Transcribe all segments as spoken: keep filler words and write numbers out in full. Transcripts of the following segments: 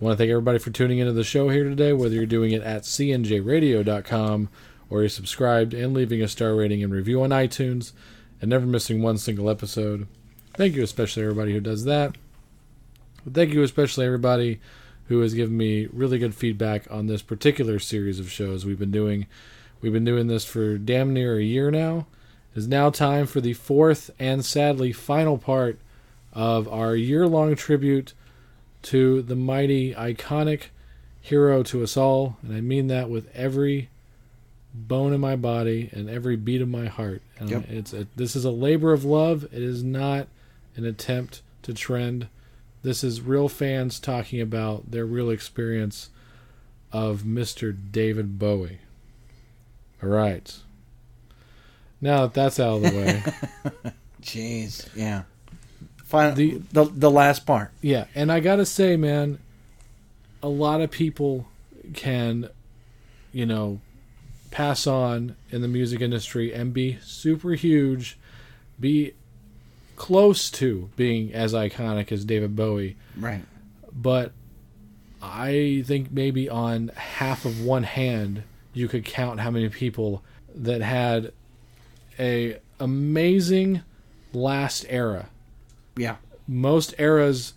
I want to thank everybody for tuning into the show here today, whether you're doing it at c n j radio dot com or you're subscribed and leaving a star rating and review on iTunes and never missing one single episode. Thank you especially everybody who does that. Thank you especially everybody who has given me really good feedback on this particular series of shows we've been doing. We've been doing this for damn near a year now. It is now time for the fourth and sadly final part of our year-long tribute to the mighty, iconic hero to us all, and I mean that with every bone in my body and every beat of my heart. And yep. it's a, this is a labor of love. It is not an attempt to trend. This is real fans talking about their real experience of Mister David Bowie. All right. Now that that's out of the way. Jeez, yeah. Final, the, the the last part. Yeah, and I gotta say, man, a lot of people can, you know, pass on in the music industry and be super huge, be close to being as iconic as David Bowie. Right. But I think maybe on half of one hand you could count how many people that had a amazing last era. Yeah. Most eras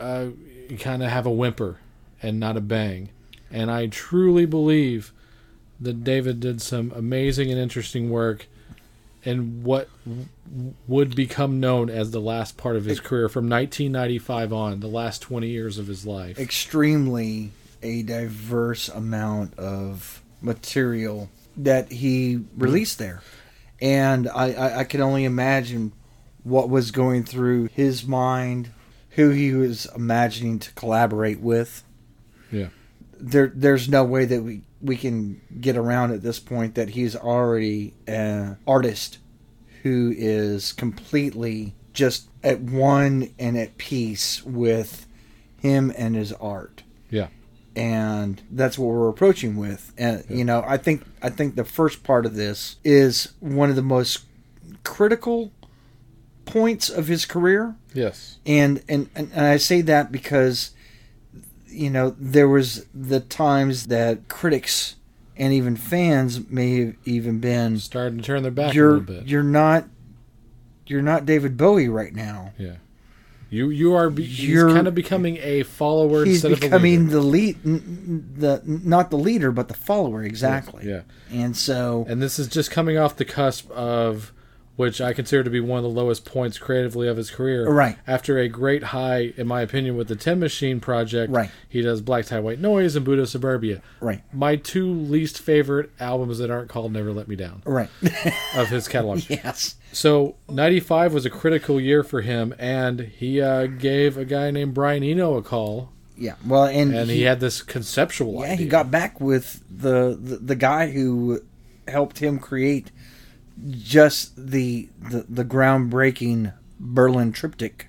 uh, kind of have a whimper and not a bang. And I truly believe that David did some amazing and interesting work in what w- would become known as the last part of his career from nineteen ninety-five on, the last twenty years of his life. Extremely a diverse amount of material that he released there. And I, I, I can only imagine what was going through his mind, who he was imagining to collaborate with. Yeah. There, there's no way that we, we can get around at this point that he's already an artist who is completely just at one and at peace with him and his art. Yeah. And that's what we're approaching with. And, yeah. you know, I think I think the first part of this is one of the most critical points of his career. Yes. And, and and I say that because, you know, there was the times that critics and even fans may have even been starting to turn their back a little bit. You're not you're not David Bowie right now. Yeah. You you are you're kind of becoming a follower instead of a leader. He's becoming the lead, the not the leader but the follower, exactly. Yes. Yeah. And so and this is just coming off the cusp of which I consider to be one of the lowest points creatively of his career. Right. After a great high, in my opinion, with the Tin Machine Project, right. He does Black Tie White Noise and Buddha Suburbia. Right. My two least favorite albums that aren't called Never Let Me Down. Right. Of his catalog. Yes. So, ninety-five was a critical year for him, and he uh, gave a guy named Brian Eno a call. Yeah. Well, and, and he, he had this conceptual yeah, idea. Yeah, he got back with the, the, the guy who helped him create just the, the the groundbreaking Berlin Triptych,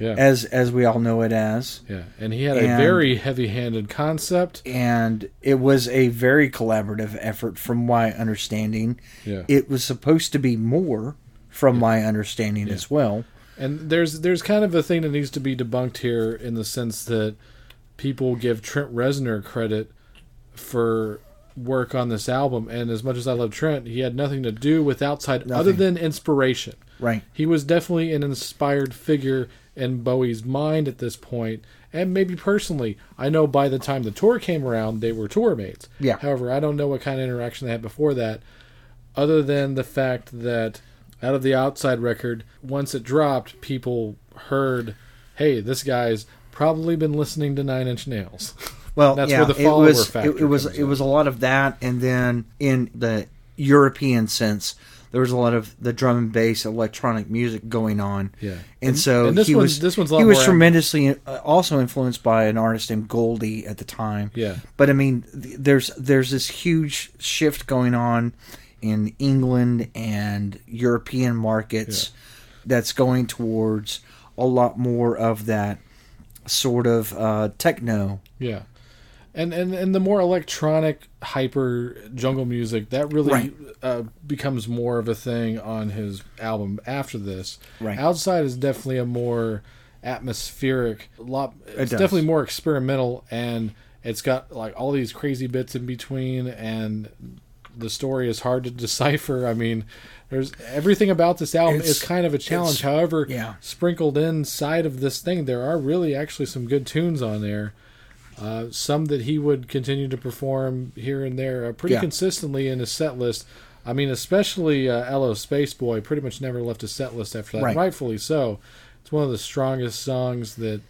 yeah. as as we all know it as. Yeah, and he had and, a very heavy-handed concept. And it was a very collaborative effort from my understanding. Yeah. It was supposed to be more from yeah. my understanding yeah. as well. And there's there's kind of a thing that needs to be debunked here in the sense that people give Trent Reznor credit for work on this album, and as much as I love Trent, he had nothing to do with outside nothing. Other than inspiration. Right. He was definitely an inspired figure in Bowie's mind at this point, and maybe personally. I know by the time the tour came around, they were tour mates. Yeah. However, I don't know what kind of interaction they had before that, other than the fact that out of the Outside record, once it dropped, people heard, hey, this guy's probably been listening to Nine Inch Nails. Well, that's yeah, where the follower it was, factor it, it was. It was a lot of that, and then in the European sense, there was a lot of the drum and bass electronic music going on. Yeah. And, and so and this he, one, was, this one's a lot he was tremendously in, uh, also influenced by an artist named Goldie at the time. Yeah. But, I mean, th- there's there's this huge shift going on in England and European markets yeah. that's going towards a lot more of that sort of uh, techno. Yeah. And, and and the more electronic, hyper jungle music, that really right. uh, becomes more of a thing on his album after this. Right. Outside is definitely a more atmospheric, lot, it's it definitely more experimental, and it's got like all these crazy bits in between, and the story is hard to decipher. I mean, there's everything about this album it's, is kind of a challenge. However, yeah. sprinkled inside of this thing, there are really actually some good tunes on there. Uh, some that he would continue to perform here and there uh, pretty yeah. consistently in his set list. I mean, especially uh, L O Space Boy pretty much never left a set list after that, right. rightfully so. It's one of the strongest songs that...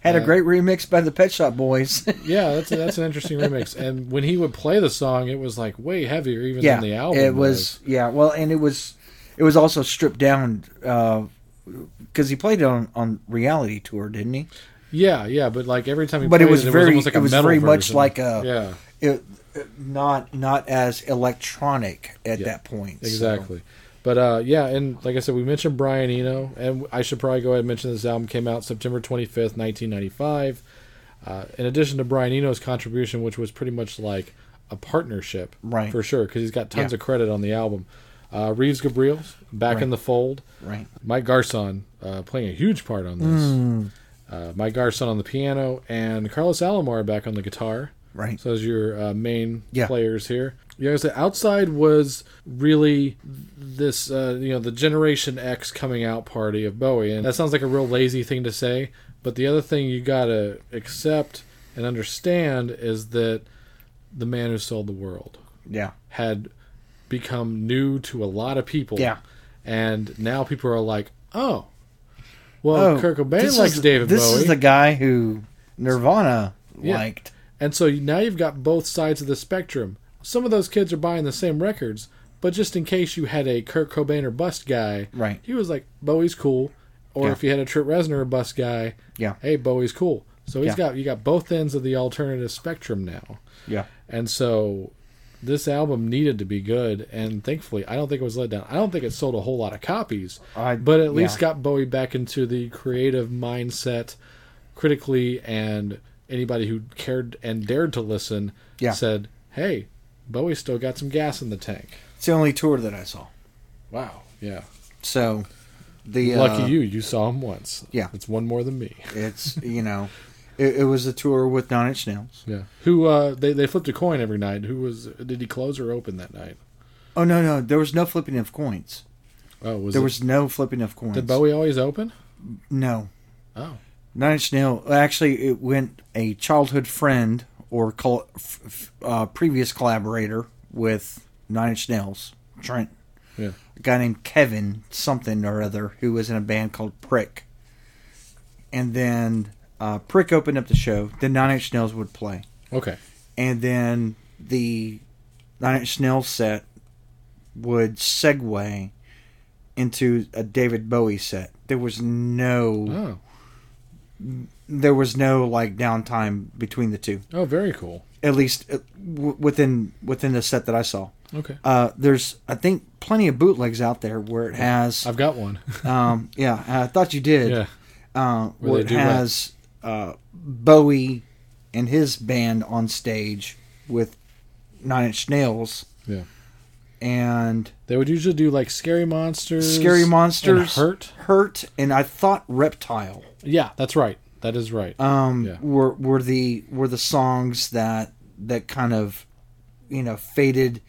Had uh, a great remix by the Pet Shop Boys. yeah, that's a, that's an interesting remix. And when he would play the song, it was like way heavier even yeah, than the album it was. was. Yeah, well, and it was it was also stripped down because uh, he played it on, on Reality Tour, didn't he? Yeah, yeah, but like every time he but played it, was it, very, it was almost like a metal version. It was very much version. like a, yeah. it, not not as electronic at yeah, that point. Exactly. So. But uh, yeah, and like I said, we mentioned Brian Eno, and I should probably go ahead and mention this album came out September twenty-fifth, nineteen ninety-five. Uh, in addition to Brian Eno's contribution, which was pretty much like a partnership right. for sure, because he's got tons yeah. of credit on the album. Uh, Reeves Gabrels, back right. in the fold. Right. Mike Garson uh, playing a huge part on this. Mm. Uh, Mike Garson on the piano, and Carlos Alomar back on the guitar. Right. So those are your uh, main yeah. players here. Yeah, like I said, Outside was really this, uh, you know, the Generation X coming out party of Bowie. And that sounds like a real lazy thing to say, but the other thing you got to accept and understand is that the Man Who Sold the World yeah. had become new to a lot of people. Yeah. And now people are like, oh, well, oh, Kurt Cobain likes is, David this Bowie. This is the guy who Nirvana yeah. liked. And so now you've got both sides of the spectrum. Some of those kids are buying the same records, but just in case you had a Kurt Cobain or bust guy, right. he was like, Bowie's cool. Or yeah. if you had a Trent Reznor or bust guy, yeah. hey, Bowie's cool. So he's yeah. got you got both ends of the alternative spectrum now. Yeah. And so this album needed to be good, and thankfully, I don't think it was let down. I don't think it sold a whole lot of copies, I, but at least yeah. got Bowie back into the creative mindset critically, and anybody who cared and dared to listen yeah. said, hey, Bowie's still got some gas in the tank. It's the only tour that I saw. Wow, yeah. So, the... Lucky uh, you, you saw him once. Yeah. It's one more than me. It's, you know... It, it was a tour with Nine Inch Nails. Yeah. Who uh, they they flipped a coin every night. Who was did he close or open that night? Oh no no, there was no flipping of coins. Oh, was there it? was no flipping of coins. Did Bowie always open? No. Oh. Nine Inch Nails. Actually, it went a childhood friend or col- f- uh, previous collaborator with Nine Inch Nails, Trent. Yeah. A guy named Kevin something or other who was in a band called Prick, and then. Uh, Prick opened up the show. Then Nine Inch Nails would play. Okay. And then the Nine Inch Nails set would segue into a David Bowie set. There was no... Oh. There was no, like, downtime between the two. Oh, very cool. At least uh, w- within within the set that I saw. Okay. Uh, there's, I think, plenty of bootlegs out there where it has... I've got one. um, yeah, I thought you did. Yeah. Uh, where it has... What? Uh, Bowie and his band on stage with Nine Inch Nails. Yeah. And... They would usually do like Scary Monsters. Scary Monsters. And Hurt. Hurt. And I thought Reptile. Yeah, that's right. That is right. Um, yeah. were, were the were the songs that that kind of, you know, faded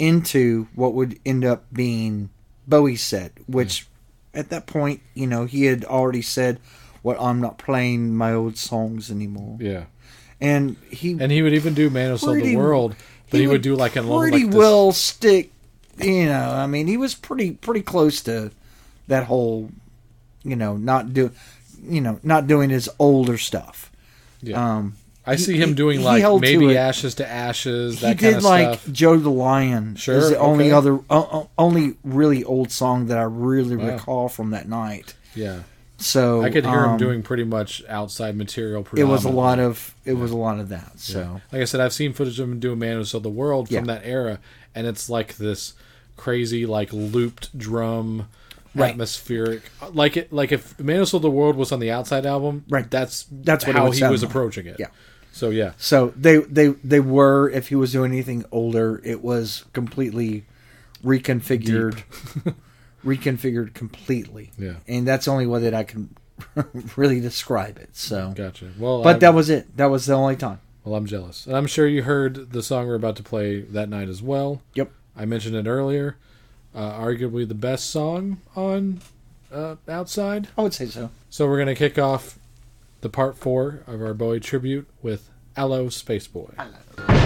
into what would end up being Bowie's set, which yeah. at that point, you know, he had already said... Well, I'm not playing my old songs anymore. Yeah, and he and he would even do Man Who Sold the World, but he, he would, would do like an pretty like this. well stick. You know, I mean, he was pretty pretty close to that whole, you know, not do, you know, not doing his older stuff. Yeah, um, I see he, him doing he, like he maybe to ashes to ashes. That he kind did of like stuff. Joe the Lion. Sure, is the okay. only other uh, only really old song that I really wow. recall from that night. Yeah, so I could hear um, him doing pretty much outside material. It was a lot of it yeah. was a lot of that. So, yeah. like I said, I've seen footage of him doing Man Who Sold the World from yeah. that era, and it's like this crazy like looped drum. Right. Atmospheric, like it, like if Man Who Sold the World was on the Outside album, right? That's that's what how he was like. Approaching it. Yeah. So yeah. So they, they they were. If he was doing anything older, it was completely reconfigured, reconfigured completely. Yeah. And that's the only way that I can really describe it. So gotcha. Well, but I'm, that was it. That was the only time. Well, I'm jealous, and I'm sure you heard the song we're about to play that night as well. Yep. I mentioned it earlier. Uh, arguably the best song on uh, Outside. I would say so. So we're going to kick off the part four of our Bowie tribute with Allo Space Boy. Hello.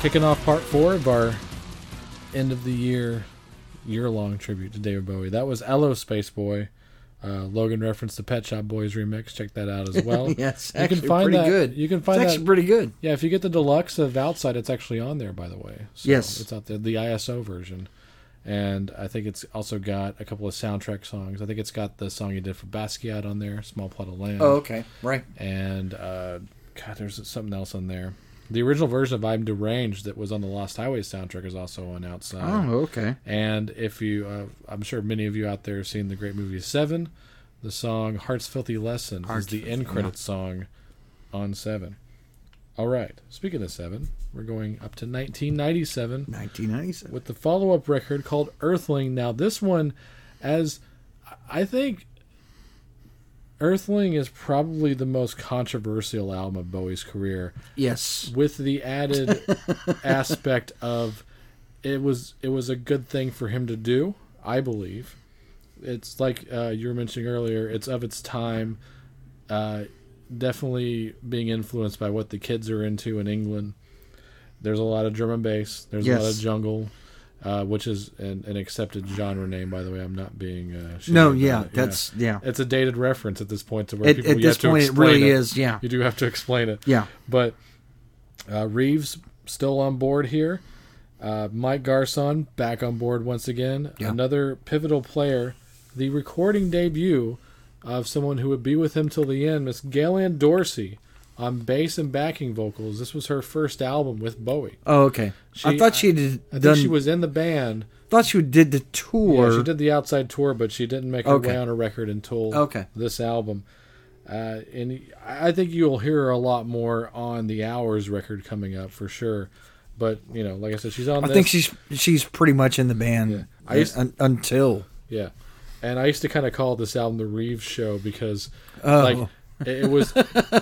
kicking off part four of our end of the year, year-long tribute to David Bowie. That was Hello Space Boy. Uh, Logan referenced the Pet Shop Boys remix. Check that out as well. Yeah, it's you actually can find pretty that, good. You can find it's actually that, pretty good. Yeah, if you get the deluxe of Outside, it's actually on there, by the way. So yes. It's out there, the I S O version. And I think it's also got a couple of soundtrack songs. I think it's got the song he did for Basquiat on there, Small Plot of Land. Oh, okay. Right. And, uh, God, there's something else on there. The original version of I'm Deranged that was on the Lost Highway soundtrack is also on Outside. Oh, okay. And if you, uh, I'm sure many of you out there have seen the great movie Seven, the song Heart's Filthy Lesson Heart's is the Filthy end credits song on Seven. All right. Speaking of Seven, we're going up to nineteen ninety-seven. nineteen ninety-seven. With the follow-up record called Earthling. Now, this one, as I think... Earthling is probably the most controversial album of Bowie's career. Yes. With the added aspect of it was it was a good thing for him to do, I believe. It's like uh, you were mentioning earlier, it's of its time, uh, definitely being influenced by what the kids are into in England. There's a lot of drum and bass. There's yes. a lot of jungle. Uh, which is an, an accepted genre name, by the way. I'm not being... Uh, no, yeah, it. that's... yeah. It's a dated reference at this point to where it, people... At you this have point, to explain it really it. is, yeah. You do have to explain it. Yeah. But uh, Reeves, still on board here. Uh, Mike Garson, back on board once again. Yeah. Another pivotal player. The recording debut of someone who would be with him till the end, Miss Gail Ann Dorsey, on bass and backing vocals. This was her first album with Bowie. Oh, okay. She, I thought she did. I, I done, think she was in the band. I thought she did the tour. Yeah, she did the Outside tour, but she didn't make her okay. way on a record until okay. this album. Uh, and I think you'll hear her a lot more on the Hours record coming up for sure. But you know, like I said, she's on. I this. think she's she's pretty much in the band yeah. I used to, un, until yeah. And I used to kind of call this album the Reeves Show because oh. like it, it was,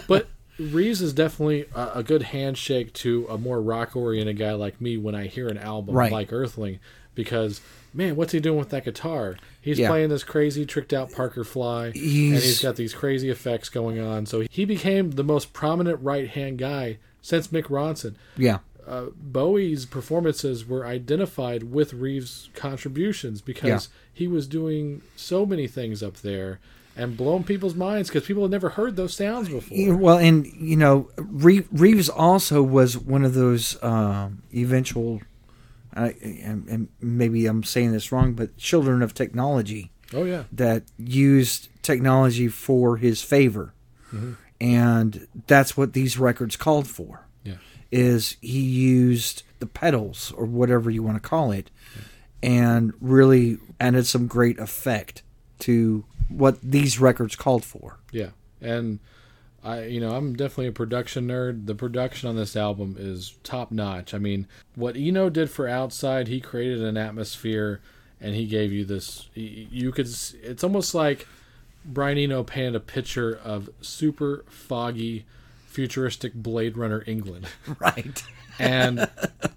but. Reeves is definitely a good handshake to a more rock-oriented guy like me when I hear an album right. like Earthling, because, man, what's he doing with that guitar? He's yeah. playing this crazy, tricked-out Parker Fly, he's... and he's got these crazy effects going on. So he became the most prominent right-hand guy since Mick Ronson. Yeah. Uh, Bowie's performances were identified with Reeves' contributions because yeah. he was doing so many things up there. And blown people's minds because people had never heard those sounds before. Well, and, you know, Reeves also was one of those um, eventual, uh, and, and maybe I'm saying this wrong, but children of technology. Oh, yeah. That used technology for his favor. Mm-hmm. And that's what these records called for. Yeah. Is he used the pedals or whatever you want to call it yeah. and really added some great effect to... what these records called for. Yeah. And I, you know, I'm definitely a production nerd. The production on this album is top notch. I mean, what Eno did for Outside, he created an atmosphere and he gave you this, you could, it's almost like Brian Eno painted a picture of super foggy, futuristic Blade Runner England. Right. And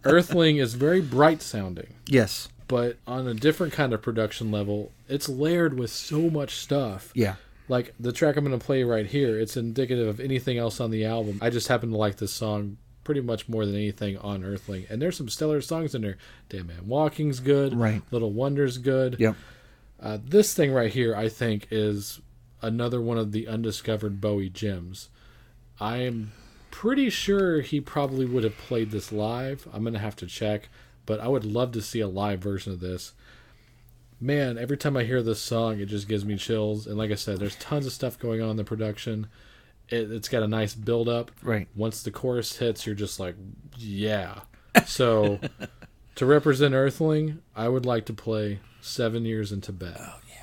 Earthling is very bright sounding. Yes. But on a different kind of production level, it's layered with so much stuff. Yeah. Like the track I'm going to play right here, it's indicative of anything else on the album. I just happen to like this song pretty much more than anything on Earthling. And there's some stellar songs in there. Dead Man Walking's good. Right. Little Wonder's good. Yep. Uh, this thing right here, I think, is another one of the undiscovered Bowie gems. I am pretty sure he probably would have played this live. I'm going to have to check. But I would love to see a live version of this. Man, every time I hear this song, it just gives me chills. And like I said, there's tons of stuff going on in the production. It, it's got a nice build-up. Right. Once the chorus hits, you're just like, yeah. So, to represent Earthling, I would like to play Seven Years in Tibet. Oh, yeah.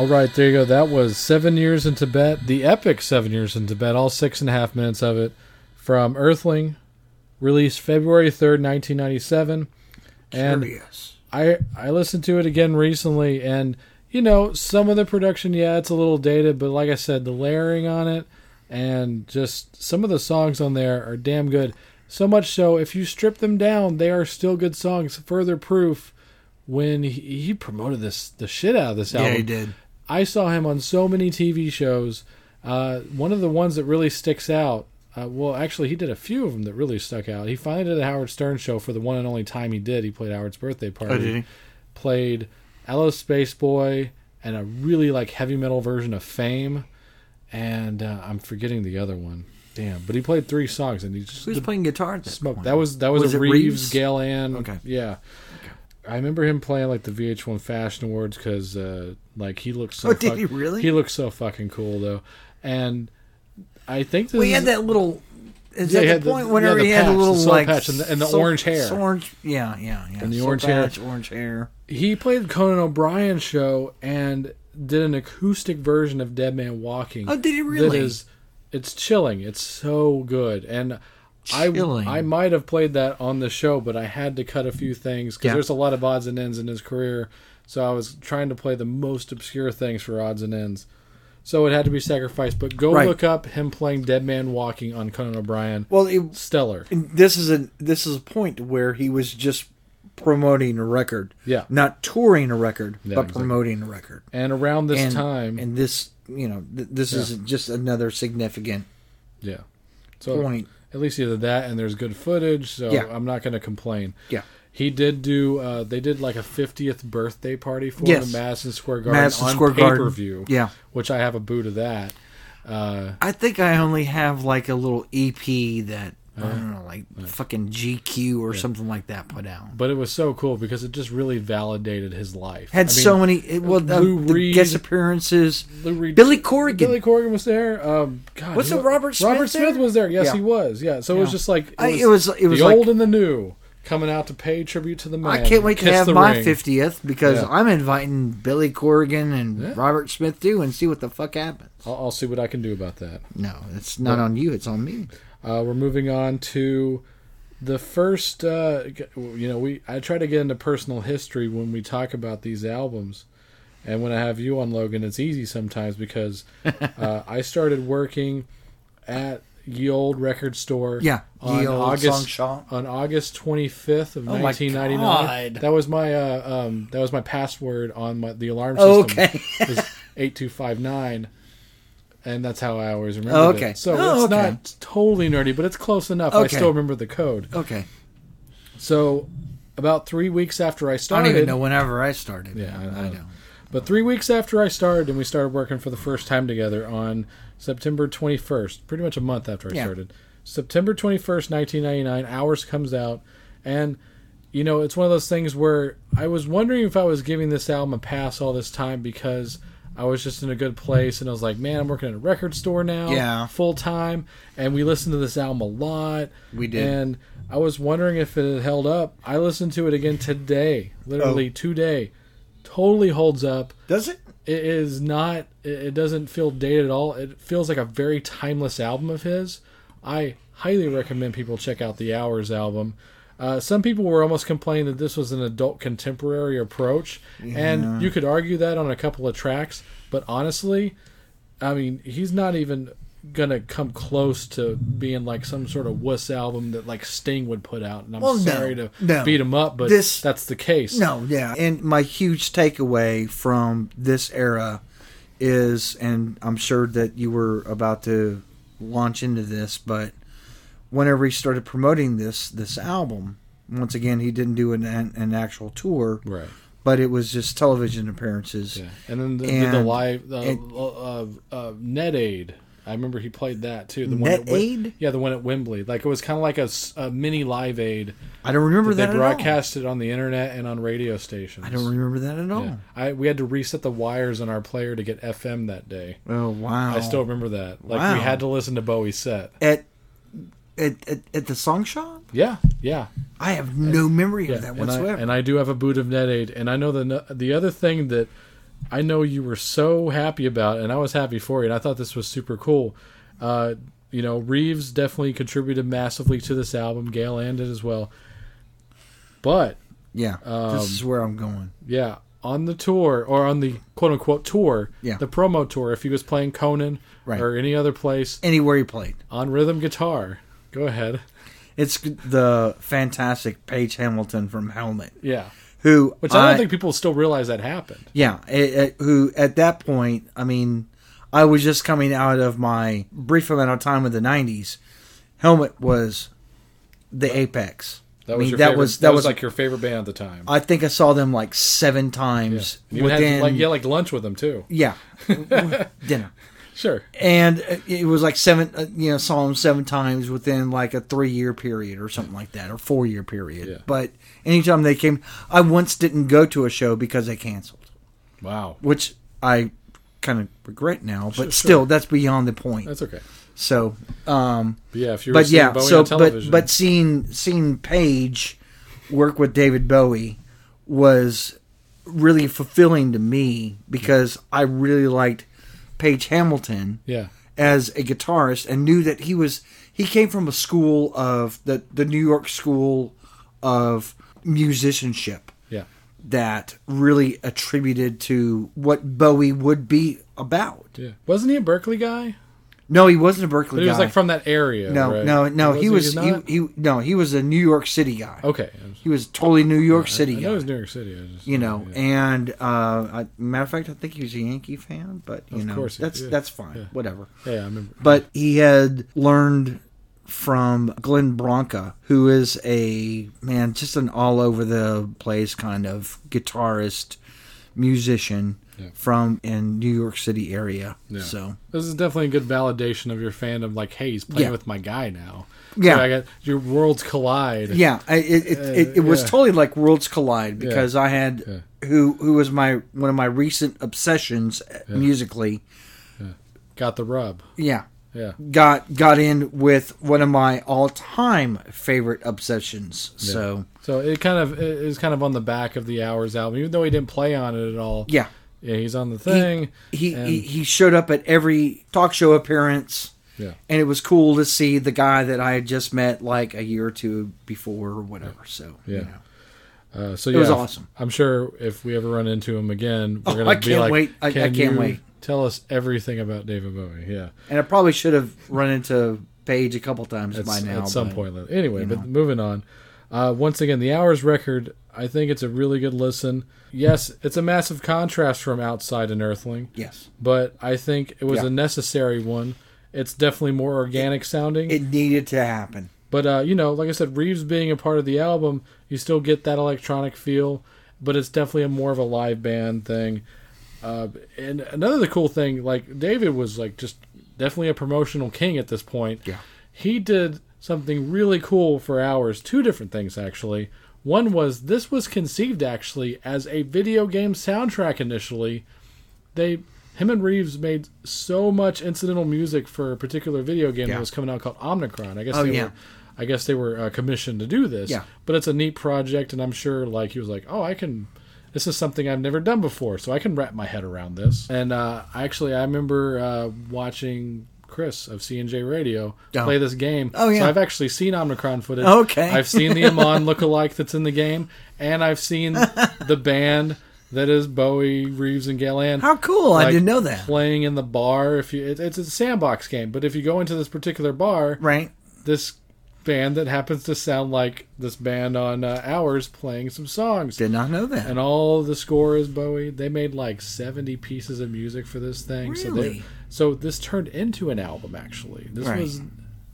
Right, there you go. That was Seven Years in Tibet, the epic Seven Years in Tibet, all six and a half minutes of it, from Earthling released February third, nineteen ninety-seven. And Curious. I, I listened to it again recently, and, you know, some of the production, yeah, it's a little dated, but like I said, the layering on it and just some of the songs on there are damn good. So much so, if you strip them down, they are still good songs. Further proof when he, he promoted this the shit out of this album. Yeah, he did. I saw him on so many T V shows. Uh, one of the ones that really sticks out, uh, well, actually, he did a few of them that really stuck out. He finally did a Howard Stern show for the one and only time he did. He played Howard's birthday party. Oh, did he? Played Hello Space Boy and a really like heavy metal version of Fame. And uh, I'm forgetting the other one. Damn, but he played three songs and he just who's playing guitar at that smoked. Point? That was that was, was a Reeves, Reeves? Gail Ann. Okay, yeah, okay. I remember him playing like the V H one Fashion Awards because uh, like he looked so. Oh, fuck- did he really? He looked so fucking cool though, and I think this we is, had that little. Is yeah, that the point the, whenever yeah, the he patch, had a little the like patch and the, and the soul, orange hair? Orange, yeah, yeah, yeah. And the soul orange patch, hair, orange hair. He played Conan O'Brien show and did an acoustic version of Dead Man Walking. Oh, did he really? That is. It's chilling. It's so good. And chilling. I I might have played that on the show, but I had to cut a few things because yeah. there's a lot of odds and ends in his career. So I was trying to play the most obscure things for odds and ends. So it had to be sacrificed. But go right. look up him playing Dead Man Walking on Conan O'Brien. Well, it, stellar. This is a this is a point where he was just promoting a record. Yeah. Not touring a record, yeah, but exactly. promoting a record. And around this and, time. And this... You know, th- this yeah. is just another significant yeah. so point. At least either that and there's good footage, so yeah. I'm not going to complain. Yeah. He did do, uh, they did like a fiftieth birthday party for yes. him at Madison Square Garden Madison on Square pay-per-view, Garden. Yeah. which I have a boot of that. Uh, I think I only have like a little E P that, uh, I don't know, like uh, fucking G Q or yeah. something like that put out. But it was so cool because it just really validated his life. Had I mean, so many it, well, Lou uh, Reed, guest appearances. Lou Reed, Billy Corgan. Billy Corgan was there. Um, God, what's it? Robert Smith. Robert Smith there? was there. Yes, yeah. he was. Yeah. So yeah. it was just like it was, I, it was, it was the like, old and the new coming out to pay tribute to the man. I can't wait to have my fiftieth because yeah. I'm inviting Billy Corgan and yeah. Robert Smith too, and see what the fuck happens. I'll, I'll see what I can do about that. No, it's not yeah. on you. It's on me. Uh, we're moving on to the first, uh, you know, we I try to get into personal history when we talk about these albums. And when I have you on, Logan, it's easy sometimes because uh, I started working at Ye Olde Record Store yeah, on, August, on August twenty-fifth of oh nineteen ninety-nine. That was my uh, um, that was my password on my, the alarm system. Okay. It was eight two five nine. And that's how I always remember oh, okay. it. So oh, it's okay. not totally nerdy, but it's close enough. Okay. I still remember the code. Okay. So about three weeks after I started. I don't even know whenever I started. Yeah, I, I, I know. But three weeks after I started, and we started working for the first time together on September twenty-first, pretty much a month after I yeah. started. September twenty-first, nineteen ninety-nine, Hours comes out. And, you know, it's one of those things where I was wondering if I was giving this album a pass all this time because I was just in a good place, and I was like, man, I'm working at a record store now, yeah. full-time, and we listened to this album a lot. We did. And I was wondering if it had held up. I listened to it again today, literally oh. today. Totally holds up. Does it? It is not, it doesn't feel dated at all. It feels like a very timeless album of his. I highly recommend people check out the Hours album. Uh, some people were almost complaining that this was an adult contemporary approach, yeah. and you could argue that on a couple of tracks, but honestly, I mean, he's not even going to come close to being like some sort of wuss album that like Sting would put out, and I'm well, sorry no, to no. beat him up, but this, that's the case. No, yeah, and my huge takeaway from this era is, and I'm sure that you were about to launch into this, but whenever he started promoting this this album, once again, he didn't do an an actual tour, right? But it was just television appearances. Yeah. And then the, and the live uh, it, uh, uh, Net Aid. I remember he played that too. The Net one at, Aid? Yeah, the one at Wembley. Like it was kind of like a, a mini Live Aid. I don't remember that. that they broadcast it on the internet and on radio stations. I don't remember that at all. Yeah. I we had to reset the wires on our player to get F M that day. Oh wow! I still remember that. Like wow. we had to listen to Bowie's set at. At, at, at the song shop? Yeah, yeah. I have no and, memory yeah, of that whatsoever. And I, and I do have a boot of Net Aid. And I know the the other thing that I know you were so happy about, and I was happy for you, and I thought this was super cool. Uh, you know, Reeves definitely contributed massively to this album. Gail Ann did as well. But yeah, um, this is where I'm going. Yeah, on the tour, or on the quote-unquote tour, yeah. the promo tour, if he was playing Conan right. or any other place. Anywhere he played. On rhythm guitar. Go ahead. It's the fantastic Paige Hamilton from Helmet. Yeah. Who Which I, I don't think people still realize that happened. Yeah. It, it, who, at that point, I mean, I was just coming out of my brief amount of time in the nineties. Helmet was the apex. That was, I mean, your that, favorite, was, that, that was like your favorite band at the time. I think I saw them like seven times. Yeah. You within, had like, yeah, like lunch with them too. Yeah, dinner. Sure. And it was like seven. You know, saw them seven times within like a three-year period or something like that, or four-year period. Yeah. But anytime they came, I once didn't go to a show because they canceled. Wow. Which I kind of regret now, but sure, still, sure. that's beyond the point. That's okay. So, um, but yeah, if you were but yeah, Bowie so, on television. But, but seeing, seeing Paige work with David Bowie was really fulfilling to me because I really liked Paige Hamilton yeah. as a guitarist and knew that he was, he came from a school of the, the New York School of Musicianship yeah. that really attributed to what Bowie would be about. Yeah. Wasn't he a Berkeley guy? No, he wasn't a Berkeley guy. But he was guy. like from that area. No, right? no, no. Was he was he, he, he no, he was a New York City guy. Okay, he was totally New York yeah, City. I, I know it was New York City. Just, you know, yeah. and uh, I, matter of fact, I think he was a Yankee fan. But you of know, course that's yeah. that's fine. Yeah. Whatever. Yeah, I remember. But he had learned from Glenn Branca, who is a man, just an all over the place kind of guitarist, musician. Yeah. From in New York City area, yeah. so this is definitely a good validation of your fandom. Like, hey, he's playing yeah. with my guy now. Yeah, so I got your worlds collide. Yeah, I, it it, uh, it, it yeah. was totally like worlds collide because yeah. I had yeah. who who was my one of my recent obsessions yeah. musically. Yeah. Got the rub. Yeah, yeah. Got got in with one of my all time favorite obsessions. Yeah. So so it kind of it is kind of on the back of the Hours album, even though he didn't play on it at all. Yeah. Yeah, he's on the thing. He he, he he showed up at every talk show appearance. Yeah. And it was cool to see the guy that I had just met like a year or two before or whatever. Yeah. So, yeah. You know. Uh, so, it yeah. It was awesome. I'm sure if we ever run into him again, we're oh, going to be like, wait. I, can I can't you wait. Tell us everything about David Bowie. Yeah. And I probably should have run into Paige a couple times it's, by now. At some but, point. Anyway, but know. moving on. Uh, once again, the Hours record, I think it's a really good listen. Yes, it's a massive contrast from Outside and Earthling. Yes. But I think it was yeah. a necessary one. It's definitely more organic it, sounding. It needed to happen. But, uh, you know, like I said, Reeves being a part of the album, you still get that electronic feel, but it's definitely a more of a live band thing. Uh, and another cool thing, like, David was, like, just definitely a promotional king at this point. Yeah. He did something really cool for Hours. Two different things, actually. One was, this was conceived, actually, as a video game soundtrack initially. They, him and Reeves made so much incidental music for a particular video game yeah. that was coming out called Omnicron. I guess oh, they yeah. were, I guess they were uh, commissioned to do this. Yeah. But it's a neat project, and I'm sure like he was like, oh, I can... This is something I've never done before, so I can wrap my head around this. And uh, actually, I remember uh, watching... Chris of C N J Radio oh. play this game. Oh, yeah. So I've actually seen Omnicron footage. Okay. I've seen the Amon lookalike that's in the game, and I've seen the band that is Bowie, Reeves, and Gail Ann. How cool. Like, I didn't know that. Playing in the bar. If you, it, It's a sandbox game, but if you go into this particular bar, right. this band that happens to sound like this band on uh, Hours playing some songs. Did not know that. And all the score is Bowie. They made like seventy pieces of music for this thing. Really? So they... So this turned into an album, actually. This right. was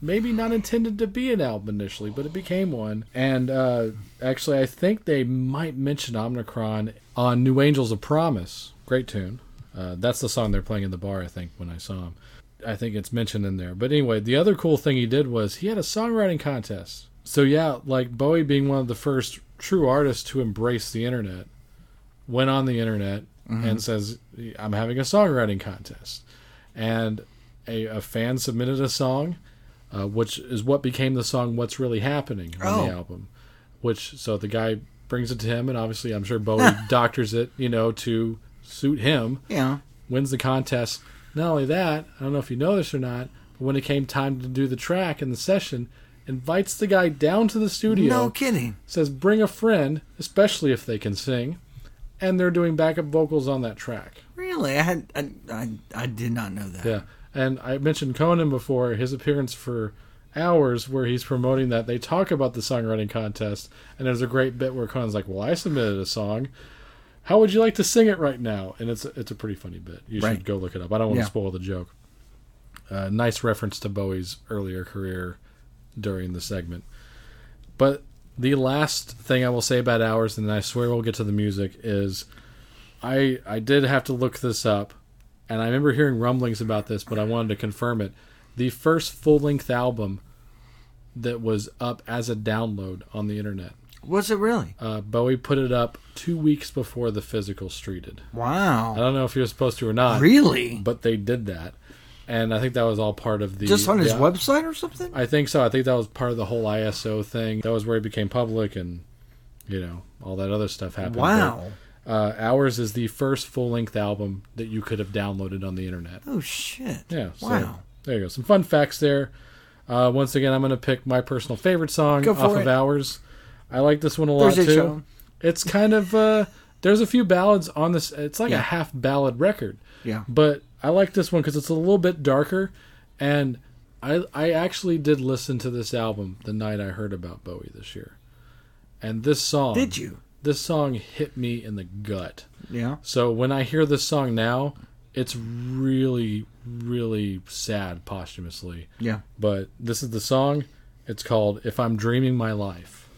maybe not intended to be an album initially, but it became one. And uh, actually, I think they might mention Omnicron on New Angels of Promise. Great tune. Uh, that's the song they're playing in the bar, I think, when I saw him. I think it's mentioned in there. But anyway, the other cool thing he did was he had a songwriting contest. So yeah, like Bowie being one of the first true artists to embrace the internet, went on the internet mm-hmm. and says, I'm having a songwriting contest. And a, a fan submitted a song, uh, which is what became the song What's Really Happening on oh. the album. Which, so the guy brings it to him, and obviously I'm sure Bowie doctors it, you know, to suit him. Yeah. Wins the contest. Not only that, I don't know if you know this or not, when it came time to do the track in the session, invites the guy down to the studio. No kidding. Says, bring a friend, especially if they can sing. And they're doing backup vocals on that track. Really? I had I, I, I did not know that. Yeah. And I mentioned Conan before, his appearance for hours where he's promoting that. They talk about the songwriting contest, and there's a great bit where Conan's like, well, I submitted a song. How would you like to sing it right now? And it's a, it's a pretty funny bit. You right. should go look it up. I don't want yeah. to spoil the joke. Uh, nice reference to Bowie's earlier career during the segment. But the last thing I will say about Hours, and I swear we'll get to the music, is I I did have to look this up, and I remember hearing rumblings about this, but I wanted to confirm it. The first full-length album that was up as a download on the internet. Was it really? Uh, Bowie put it up two weeks before the physical streeted. Wow. I don't know if he was supposed to or not. Really? But they did that. And I think that was all part of the... Just on his yeah, website or something? I think so. I think that was part of the whole I S O thing. That was where it became public and, you know, all that other stuff happened. Wow. But, uh, Hours is the first full-length album that you could have downloaded on the internet. Oh, shit. Yeah. So wow. There you go. Some fun facts there. Uh, once again, I'm going to pick my personal favorite song go for off it. of Hours. I like this one a lot, Thursday too. Show. It's kind of... Uh, there's a few ballads on this. It's like yeah. a half-ballad record. Yeah. But... I like this one because it's a little bit darker, and I I actually did listen to this album the night I heard about Bowie this year, and this song did you? This song hit me in the gut. Yeah. So when I hear this song now, it's really really sad posthumously. Yeah. But this is the song. It's called "If I'm Dreaming My Life."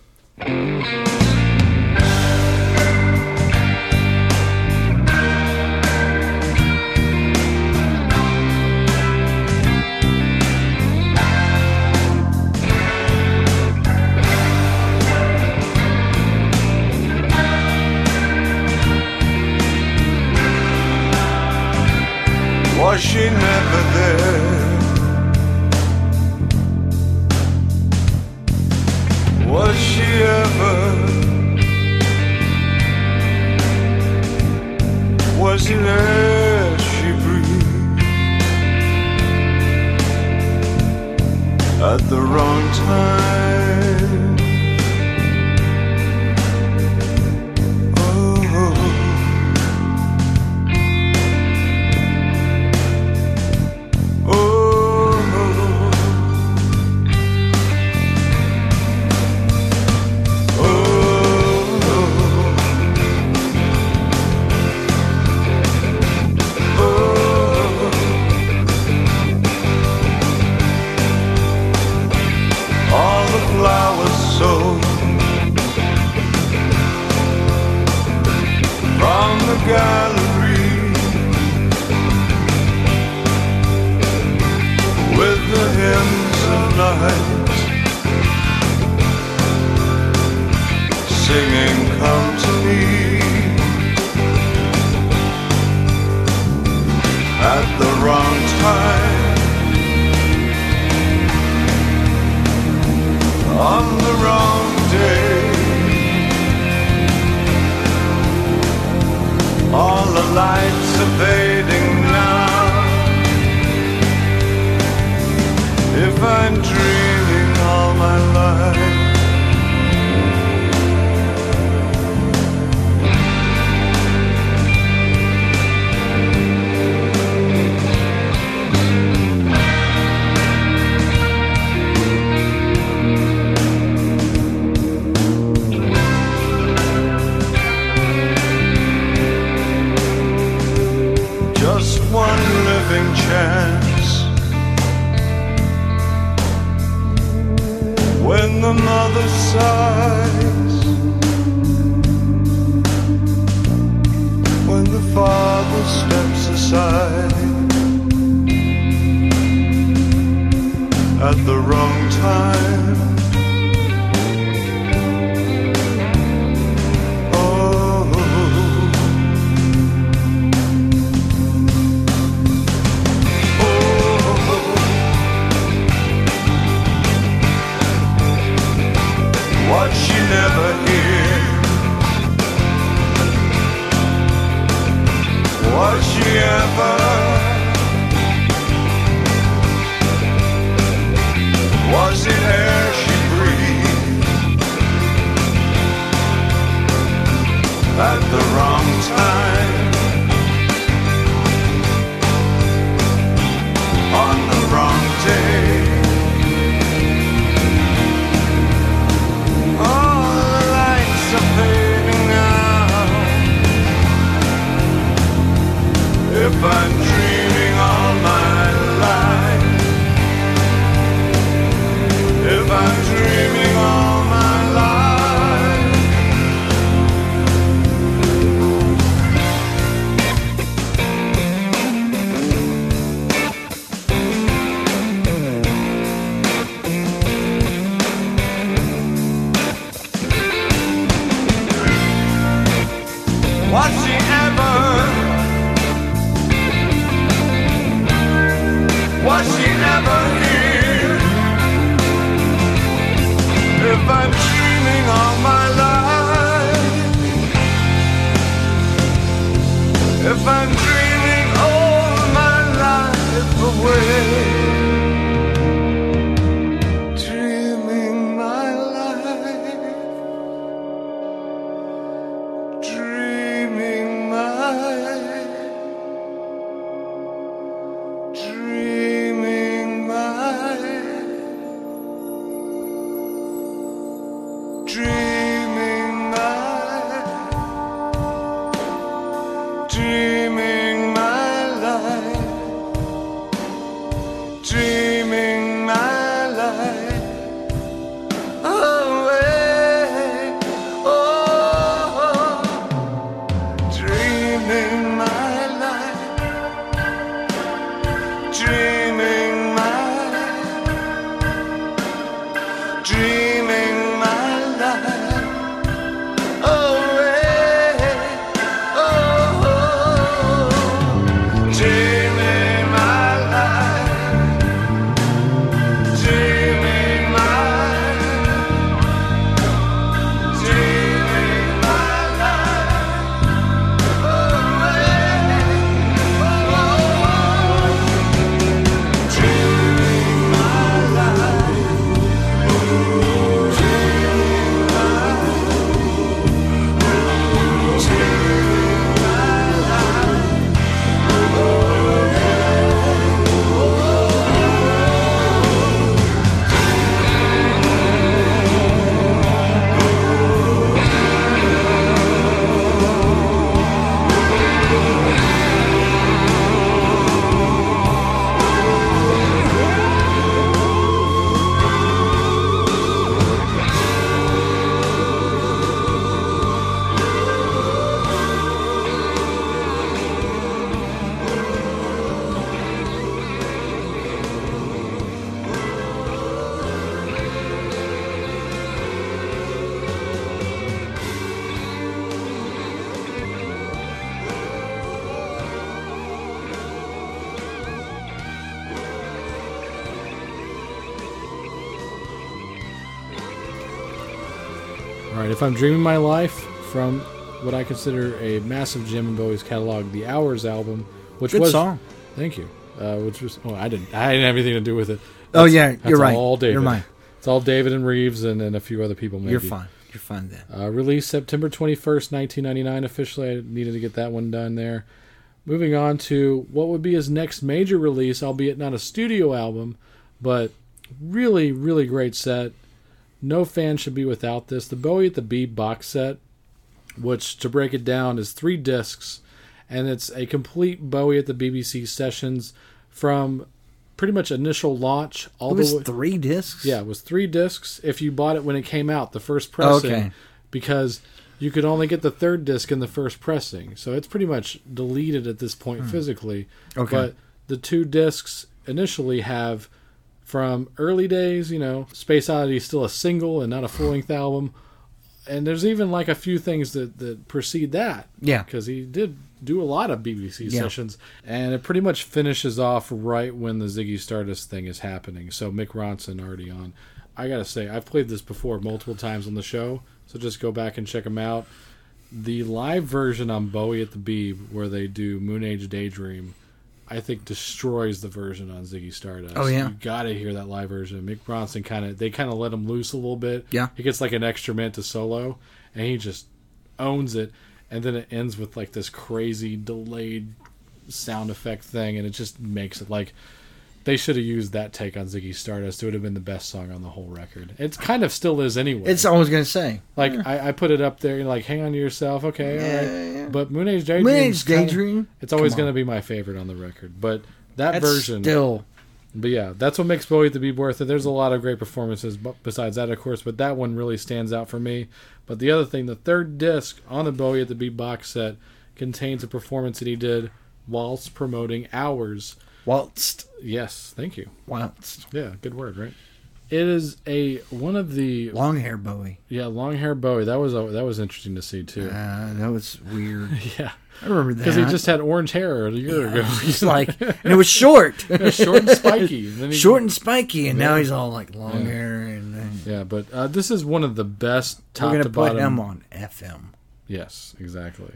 Was she never there? Was she ever? Was it air she breathed at the wrong time? Oh. Gallery with the hymns of night singing come to me at the wrong time on the wrong day. All the lights are fading now. If I'm dreaming all my life. One living chance. When the mother sighs, when the father steps aside at the wrong time. What she never hear, what she ever, If I'm Dreaming My Life, from what I consider a massive gem in Bowie's catalog, the Hours album, which Good was song. Thank you. Uh, which was oh, I didn't I didn't have anything to do with it. That's, oh yeah, that's you're all right. All David. You're mine. It's all David and Reeves and, and a few other people. Maybe you're fine. You're fine then. Uh, released September twenty-first, nineteen ninety-nine. Officially, I needed to get that one done there. Moving on to what would be his next major release, albeit not a studio album, but really, really great set. No fan should be without this. The Bowie at the Bee box set, which, to break it down, is three discs, and it's a complete Bowie at the B B C sessions from pretty much initial launch all the way. It was three discs? Yeah, it was three discs if you bought it when it came out, the first pressing, okay. Because you could only get the third disc in the first pressing. So it's pretty much deleted at this point mm. physically. Okay. But the two discs initially have... From early days, you know, Space Oddity is still a single and not a full-length album. And there's even, like, a few things that, that precede that. Yeah. Because he did do a lot of B B C yeah. sessions. And it pretty much finishes off right when the Ziggy Stardust thing is happening. So Mick Ronson already on. I got to say, I've played this before multiple times on the show. So just go back and check them out. The live version on Bowie at the Bee, where they do Moon Age Daydream, I think destroys the version on Ziggy Stardust. Oh yeah, you gotta hear that live version. Mick Ronson kind of they kind of let him loose a little bit. Yeah, he gets like an extra minute to solo, and he just owns it. And then it ends with like this crazy delayed sound effect thing, and it just makes it like they should have used that take on Ziggy Stardust. It would have been the best song on the whole record. It kind of still is anyway. It's always gonna say like yeah. I, I put it up there. You're like, hang on to yourself. Okay, yeah, all right. Yeah. But Moon Age Daydream, Moon Age Daydream. Kind of, it's always going to be my favorite on the record. But that that's version, still. But yeah, that's what makes Bowie to be worth it. There's a lot of great performances besides that, of course. But that one really stands out for me. But the other thing, the third disc on the Bowie at the Bee box set contains a performance that he did whilst promoting Hours. Whilst, yes, thank you. Whilst, yeah, good word, right? It is a one of the long hair Bowie. Yeah, long hair Bowie. That was a, that was interesting to see too. Uh, that was weird. Yeah, I remember that because he just had orange hair a year yeah, ago. He's like, and it was short, yeah, short and spiky. And then he, short and spiky, and yeah. now he's all like long yeah. hair and then... yeah. But uh, this is one of the best top We're to bottom. We're gonna put him on F M. Yes, exactly.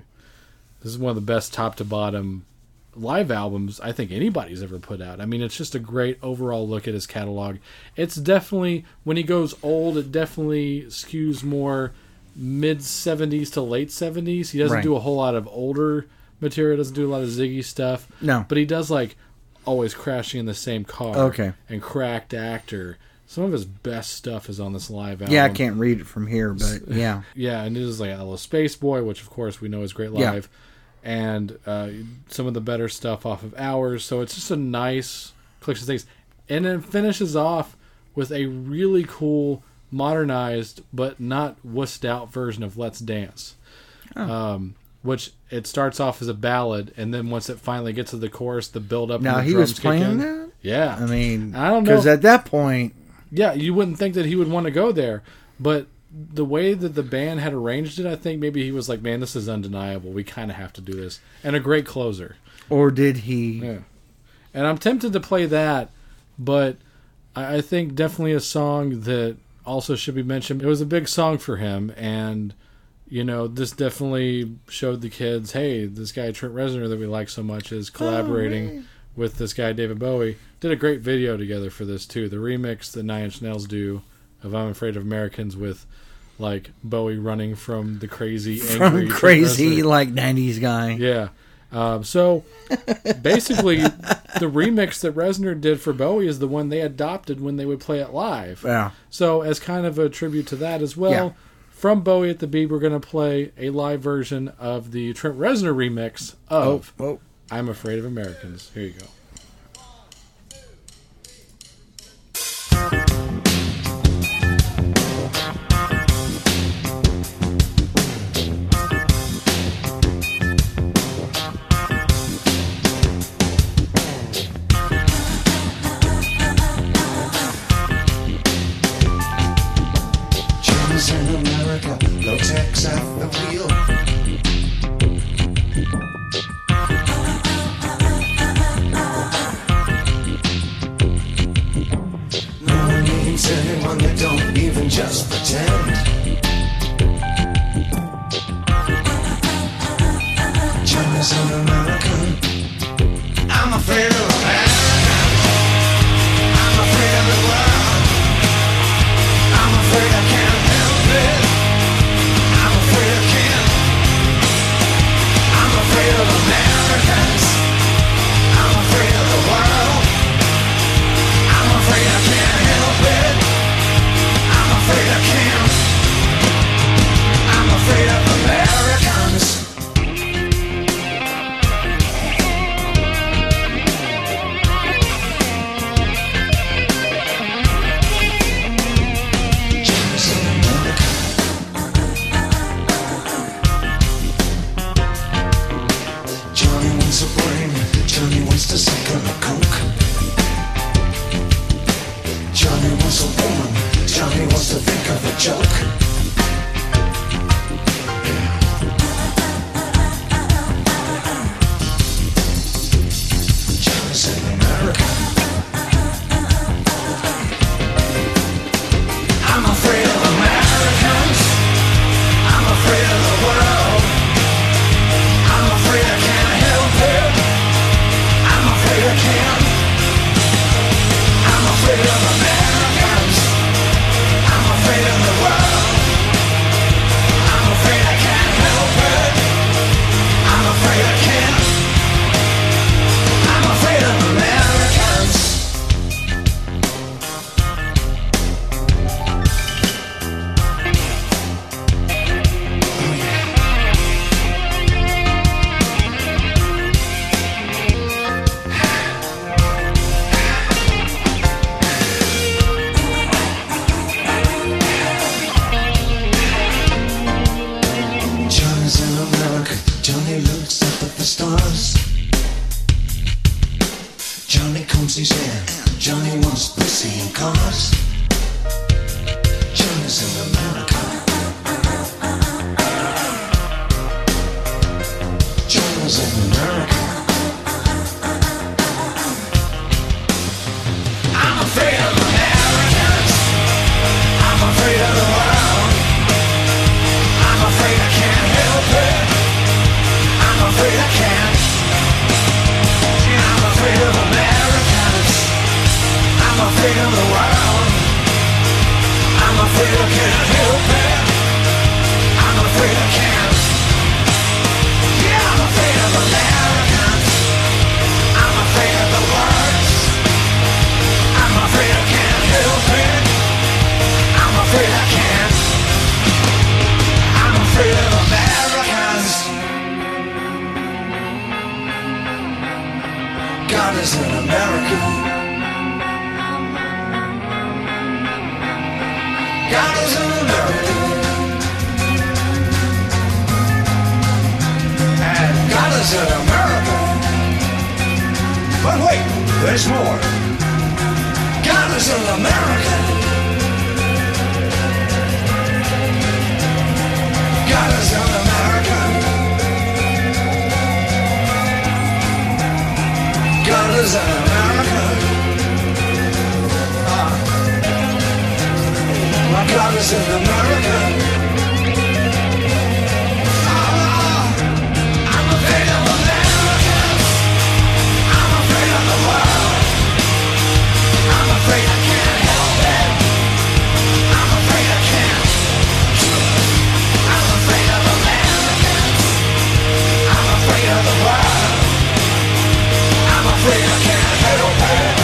This is one of the best top to bottom live albums I think anybody's ever put out. I mean, it's just a great overall look at his catalog. It's definitely, when he goes old, it definitely skews more mid-seventies to late seventies. He doesn't right. do a whole lot of older material, doesn't do a lot of Ziggy stuff. No. But he does, like, Always Crashing in the Same Car. Okay. And Cracked Actor. Some of his best stuff is on this live album. Yeah, I can't read it from here, but yeah. Yeah, and it is like Hello Space Boy, which of course we know is great live. Yeah. And uh, some of the better stuff off of Hours. So it's just a nice collection of things. And then finishes off with a really cool, modernized, but not wussed out version of Let's Dance. Oh. Um, which it starts off as a ballad, and then once it finally gets to the chorus, the build-up now, and the drums kick in. Now, he was playing that? Yeah. I mean, I don't know. Because at that point... Yeah, you wouldn't think that he would want to go there, but the way that the band had arranged it, I think maybe he was like, man, this is undeniable. We kind of have to do this. And a great closer. Or did he? Yeah. And I'm tempted to play that, but I think definitely a song that also should be mentioned. It was a big song for him, and, you know, this definitely showed the kids, hey, this guy Trent Reznor that we like so much is collaborating oh, really? with this guy David Bowie. Did a great video together for this too. The remix that Nine Inch Nails do of "I'm Afraid of Americans" with like Bowie running from the crazy, angry, from crazy like nineties guy. Yeah. Um, so basically, the remix that Reznor did for Bowie is the one they adopted when they would play it live. Yeah. So as kind of a tribute to that as well, yeah. From Bowie at the Beeb, we're going to play a live version of the Trent Reznor remix of. Oh, oh. I'm Afraid of Americans. Here you go. Jones in America, no techs at the wheel. Anyone that don't even just pretend. China's an American. I'm afraid of America. I'm afraid of the world. I'm afraid I can't help it. I'm afraid I can't. I'm afraid of Americans. I'm afraid of the world. I'm afraid I can't help it. I'm afraid I can. I'm afraid of Americans. James in America. Johnny wants a brain. Johnny wants to sink on a coke. Johnny wants a woman. Johnny wants to think of a joke. Johnny's in America. I'm afraid of Americans. I'm afraid of the world. I'm afraid I can't help it. I'm afraid I can't. I'm afraid of Americans. I'm afraid of the world. There's more. God is an American. God is an American. God is an American. Ah. My God is an American. Ah. I'm a bit of American. I'm afraid of the world. I'm afraid I can't help it. I'm afraid I can't. I'm afraid of Americans. I'm afraid of the world. I'm afraid I can't help it.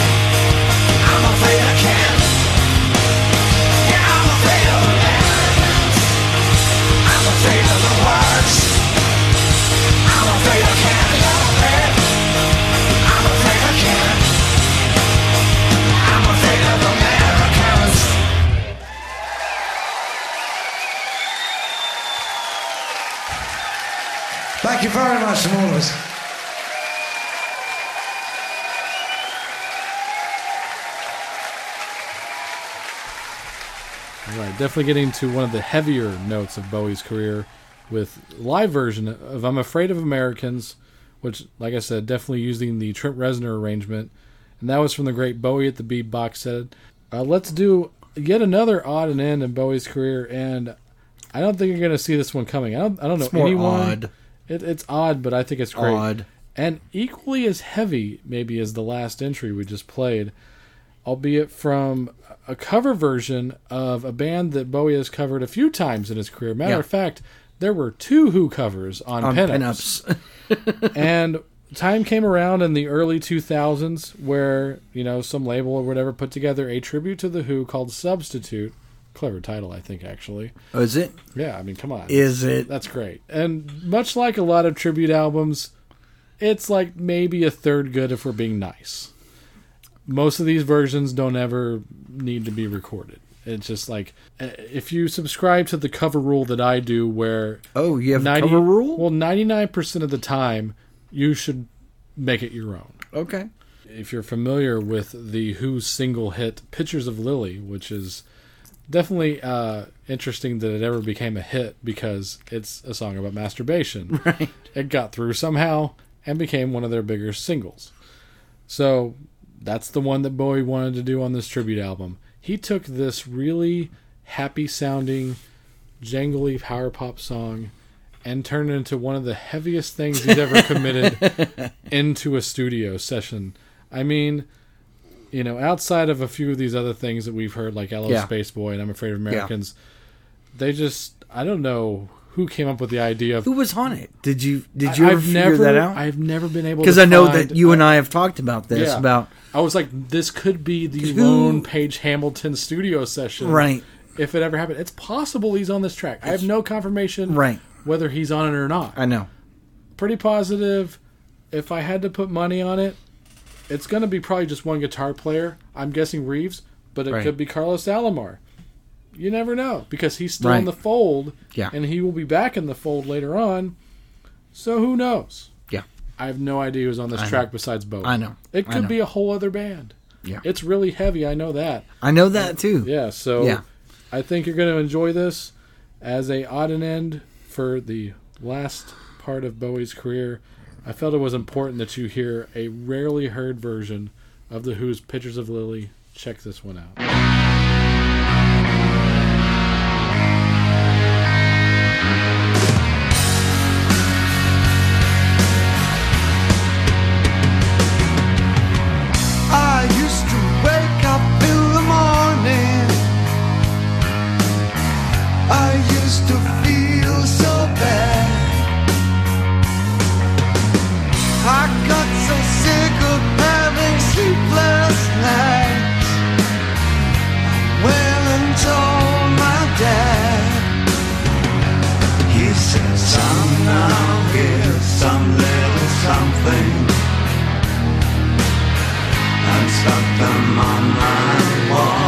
I'm afraid I can't. Yeah, I'm afraid of Americans. I'm afraid of the words. I'm afraid I can't help it. I'm afraid I can't. Thank you very much from all of us. All right, definitely getting to one of the heavier notes of Bowie's career with live version of I'm Afraid of Americans, which, like I said, definitely using the Trent Reznor arrangement. And that was from the great Bowie at the Beat box set. Uh, let's do yet another odd and end in Bowie's career, and I don't think you're going to see this one coming. I don't. I don't know it's more anyone. Odd. It, it's odd, but I think it's great. Odd. And equally as heavy, maybe, as the last entry we just played, albeit from a cover version of a band that Bowie has covered a few times in his career. Matter yeah. of fact, there were two Who covers on, on Pinups. Pinups. And time came around in the early two thousands where, you know, some label or whatever put together a tribute to The Who called Substitute. Clever title, I think, actually. Oh, is it? Yeah, I mean, come on. Is it? That's great. And much like a lot of tribute albums, it's like maybe a third good if we're being nice. Most of these versions don't ever need to be recorded. It's just like, if you subscribe to the cover rule that I do where... Oh, you have ninety, a cover rule? Well, ninety-nine percent of the time... you should make it your own. Okay. If you're familiar with the Who's single hit Pictures of Lily, which is definitely uh, interesting that it ever became a hit because it's a song about masturbation. Right. It got through somehow and became one of their bigger singles. So that's the one that Bowie wanted to do on this tribute album. He took this really happy-sounding, jangly power pop song and turned into one of the heaviest things he's ever committed into a studio session. I mean, you know, outside of a few of these other things that we've heard, like L O. Yeah. Spaceboy and I'm Afraid of Americans, yeah. they just, I don't know who came up with the idea of... Who was on it? Did you Did you I, ever I've figure never, that out? I've never been able to Because I know find, that you uh, and I have talked about this. Yeah, about I was like, this could be the who? lone Paige Hamilton studio session. Right. If it ever happened. It's possible he's on this track. I have no confirmation. Right. Whether he's on it or not. I know. Pretty positive. If I had to put money on it, it's going to be probably just one guitar player. I'm guessing Reeves, but it right. could be Carlos Alomar. You never know, because he's still right. in the fold, yeah. and he will be back in the fold later on. So who knows? Yeah. I have no idea who's on this I track know. besides Bowie. I know. It could know. be a whole other band. Yeah. It's really heavy. I know that. I know that, and, too. Yeah, so yeah. I think you're going to enjoy this as a odd and end for the last part of Bowie's career. I felt it was important that you hear a rarely heard version of The Who's Pictures of Lily. Check this one out. Stuck them on my wall.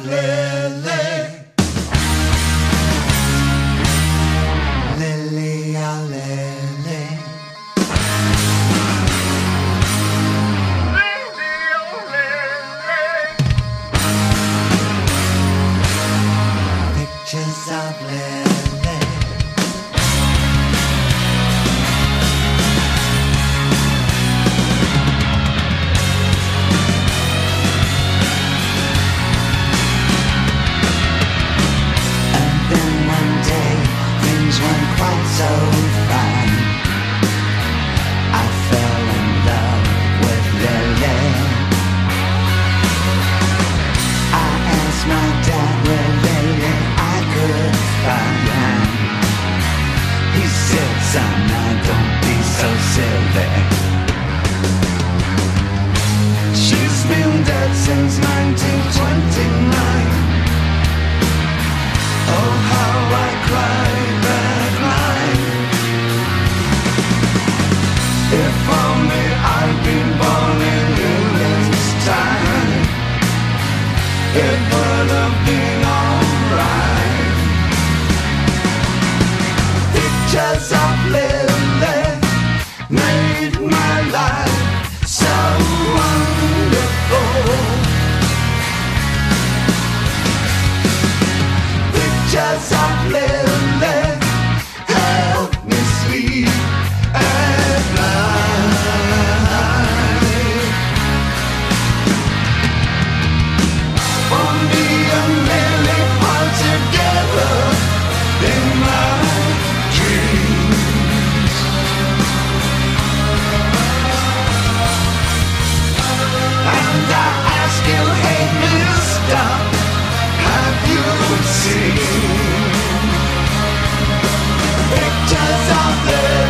of Lily. Lily, oh Lily. Lily, oh Lily. Pictures of Lily. Quite so fine. I fell in love with Lily. I asked my dad where Lily I could find. He said, son, now don't be so silly. She's been dead since nineteen twenty-nine. Oh, how I cried that night. If only I'd been born in England's time, it would have been alright. Pictures of Lily made my life so wonderful. Pictures of Lily help me sleep at night. For me and Lily are together in my dreams. And I ask you, hey mister, you've seen pictures of Lily.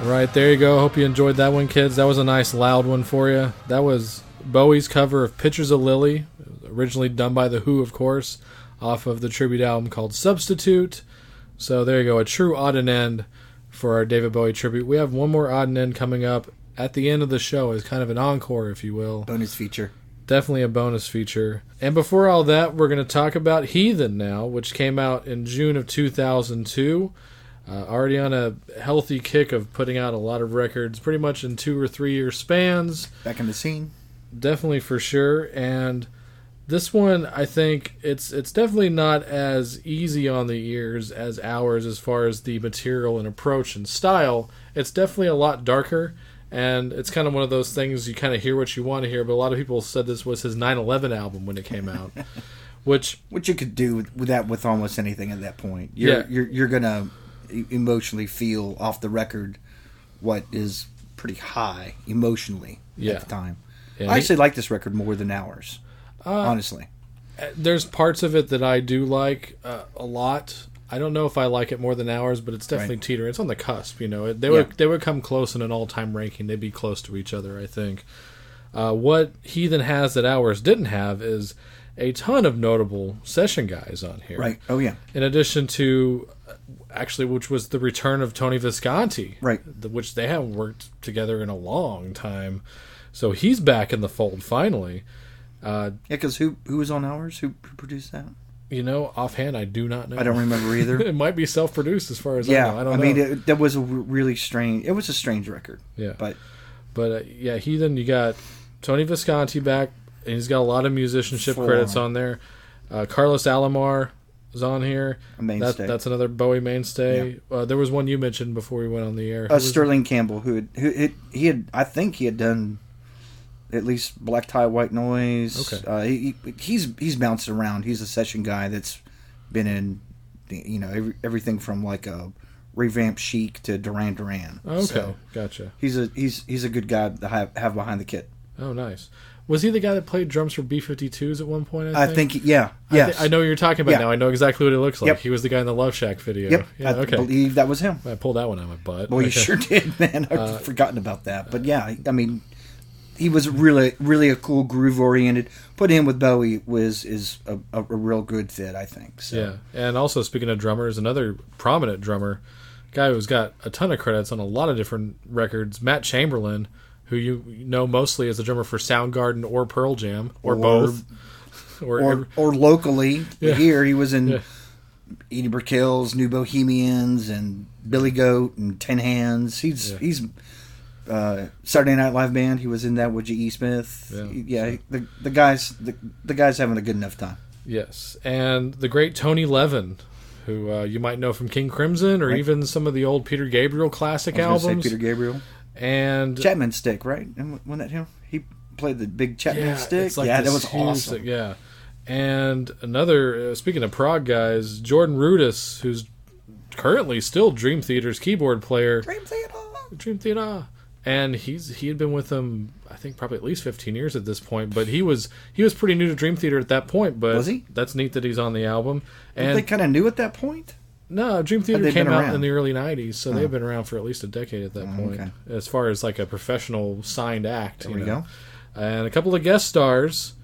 Right, there you go. Hope you enjoyed that one, kids. That was a nice loud one for you. That was Bowie's cover of Pictures of Lily, originally done by The Who, of course, off of the tribute album called Substitute. So there you go, a true odd and end for our David Bowie tribute. We have one more odd and end coming up at the end of the show as kind of an encore, if you will. Bonus feature. Definitely a bonus feature. And before all that, we're going to talk about Heathen now, which came out in June of two thousand two. Uh, already on a healthy kick of putting out a lot of records, pretty much in two or three year spans. Back in the scene, definitely for sure. And this one, I think it's it's definitely not as easy on the ears as ours as far as the material and approach and style. It's definitely a lot darker, and it's kind of one of those things you kind of hear what you want to hear. But a lot of people said this was his nine eleven album when it came out. which which you could do with, with that with almost anything at that point. You're, yeah, you're you're gonna emotionally feel off the record what is pretty high emotionally yeah. at the time. Yeah. I actually like this record more than ours, uh, honestly. There's parts of it that I do like uh, a lot. I don't know if I like it more than ours, but it's definitely right. teetering. It's on the cusp, you know. They would yeah. they would come close in an all-time ranking. They'd be close to each other, I think. Uh, what Heathen has that ours didn't have is a ton of notable session guys on here. Right. Oh, yeah. In addition to... actually, which was the return of Tony Visconti, right? The, which they haven't worked together in a long time, so he's back in the fold finally. Uh, yeah, because who who was on ours? Who produced that? You know, offhand, I do not know. I don't remember either. It might be self-produced, as far as yeah, I know. I don't I know. I mean, it, that was a really strange. It was a strange record. Yeah, but but uh, yeah, Heathen. You got Tony Visconti back, and he's got a lot of musicianship Four. credits on there. Uh, Carlos Alomar is on here. That, that's another Bowie mainstay. Yeah. Uh, there was one you mentioned before we went on the air. Uh, Sterling it? Campbell, who had, who it, he had, I think he had done at least Black Tie, White Noise. Okay, uh, he, he's he's bounced around. He's a session guy that's been in, you know, every, everything from like a revamped Chic to Duran Duran. Okay, so gotcha. He's a he's he's a good guy to have, have behind the kit. Oh, nice. Was he the guy that played drums for B fifty-twos at one point? I think, I think yeah. Yes. I, th- I know what you're talking about yeah. now. I know exactly what it looks like. Yep. He was the guy in the Love Shack video. Yep. Yeah, I okay. believe that was him. I pulled that one out of my butt. Well, okay. You sure did, man. I've uh, forgotten about that. But yeah, I mean, he was really, really a cool groove-oriented. Put in with Bowie was is a, a, a real good fit, I think. So. Yeah, and also speaking of drummers, another prominent drummer, guy who's got a ton of credits on a lot of different records, Matt Chamberlain, who you know mostly as the drummer for Soundgarden or Pearl Jam, or, or both. Or, or or locally, yeah. here he was in yeah. Edie Brickell's New Bohemians and Billy Goat and Ten Hands. He's, yeah. he's uh, Saturday Night Live Band, he was in that with G. E. Smith. Yeah, yeah the, the, guy's, the, the guy's having a good enough time. Yes, and the great Tony Levin, who uh, you might know from King Crimson or right. even some of the old Peter Gabriel classic I was albums. Say Peter Gabriel. And Chapman Stick, right? And when that him, he played the big Chapman yeah, Stick. Like yeah, that was awesome. Stick, yeah, and another. Uh, speaking of prog guys, Jordan Rudess, who's currently still Dream Theater's keyboard player. Dream Theater, Dream Theater, and he's he had been with them, I think, probably at least fifteen years at this point. But he was he was pretty new to Dream Theater at that point. But was he? That's neat that he's on the album. And they kind of knew at that point. No, Dream Theater came out in the early nineties, so oh. they've been around for at least a decade at that oh, point, okay. as far as like a professional signed act. There you we know. go. And a couple of guest stars,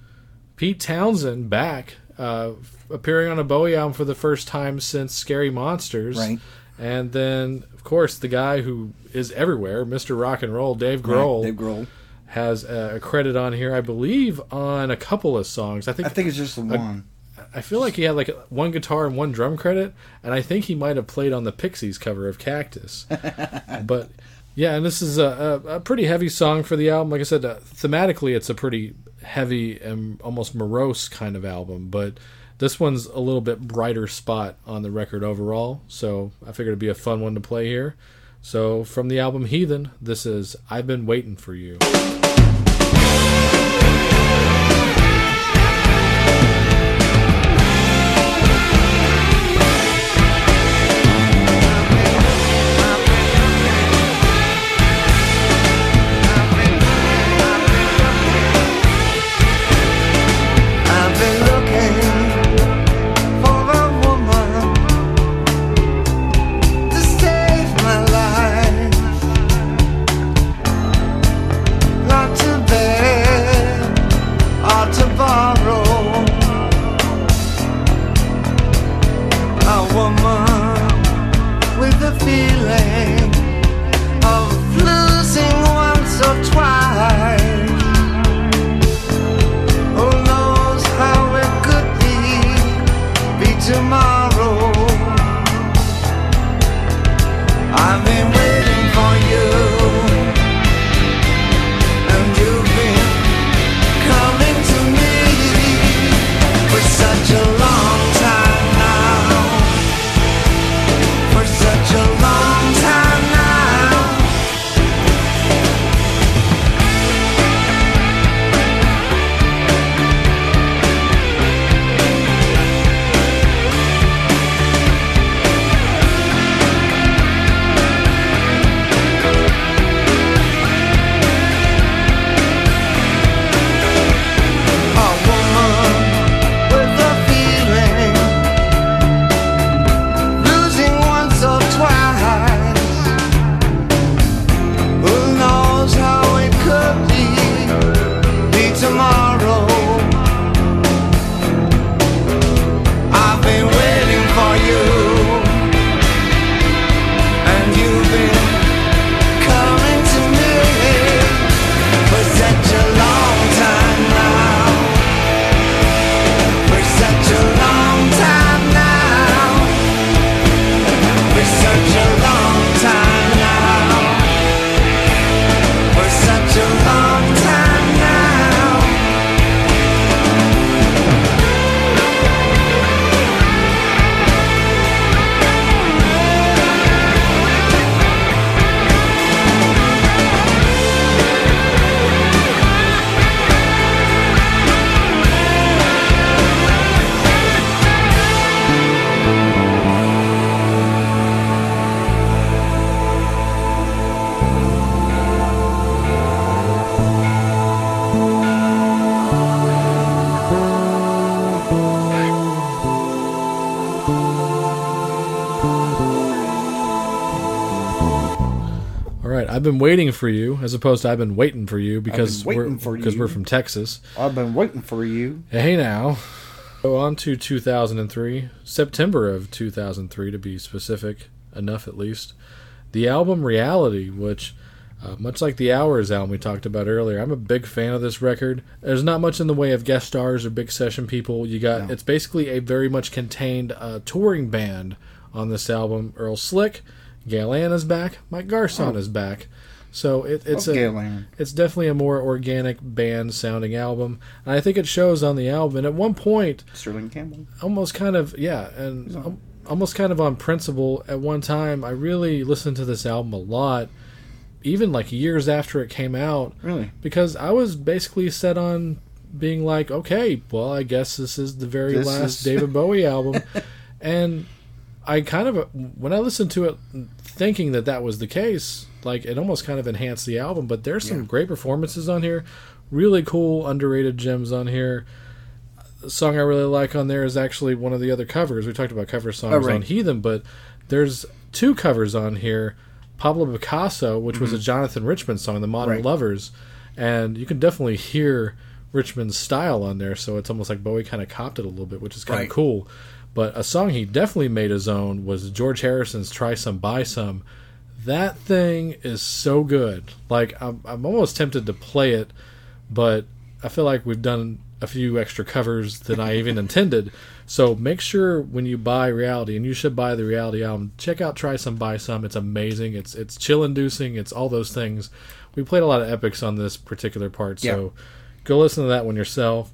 Pete Townsend back, uh, appearing on a Bowie album for the first time since Scary Monsters. Right. And then, of course, the guy who is everywhere, Mister Rock and Roll, Dave Grohl. Right. Dave Grohl. Has a credit on here, I believe, on a couple of songs. I think, I think it's just the one. I feel like he had like one guitar and one drum credit, and I think he might have played on the Pixies cover of Cactus. But yeah, and this is a, a, a pretty heavy song for the album. Like I said, uh, thematically it's a pretty heavy and almost morose kind of album, but this one's a little bit brighter spot on the record overall, so I figured it'd be a fun one to play here. So from the album Heathen, this is I've Been Waiting For You. To bed right. I've been waiting for you, as opposed to I've been waiting for you, because we're, for you. we're from Texas. I've been waiting for you. Hey, now. So on to two thousand three, September of two thousand three, to be specific enough at least. The album Reality, which... Uh, much like the Hours album we talked about earlier, I'm a big fan of this record. There's not much in the way of guest stars or big session people. You got no. It's basically a very much contained uh, touring band on this album. Earl Slick, Gail Ann is back, Mike Garson oh. is back. So it, it's a, it's definitely a more organic band sounding album, and I think it shows on the album. And at one point, Sterling Campbell, almost kind of yeah, and um, almost kind of on principle. At one time, I really listened to this album a lot. Even like years after it came out. Really? Because I was basically set on being like, okay, well, I guess this is the very this last is... David Bowie album. And I kind of, when I listened to it thinking that that was the case, like it almost kind of enhanced the album, but there's some yeah. great performances on here. Really cool, underrated gems on here. The song I really like on there is actually one of the other covers. We talked about cover songs oh, right. on Heathen, but there's two covers on here. Pablo Picasso, which mm-hmm. was a Jonathan Richman song, The Modern right. Lovers, and you can definitely hear Richman's style on there, so it's almost like Bowie kind of copped it a little bit, which is kind right. of cool. But a song he definitely made his own was George Harrison's Try Some, Buy Some. That thing is so good. Like, I'm, I'm almost tempted to play it, but I feel like we've done a few extra covers than I even intended. So make sure when you buy Reality, and you should buy the Reality album, check out Try Some, Buy Some. It's amazing. It's it's chill-inducing. It's all those things. We played a lot of epics on this particular part, so yeah. go listen to that one yourself.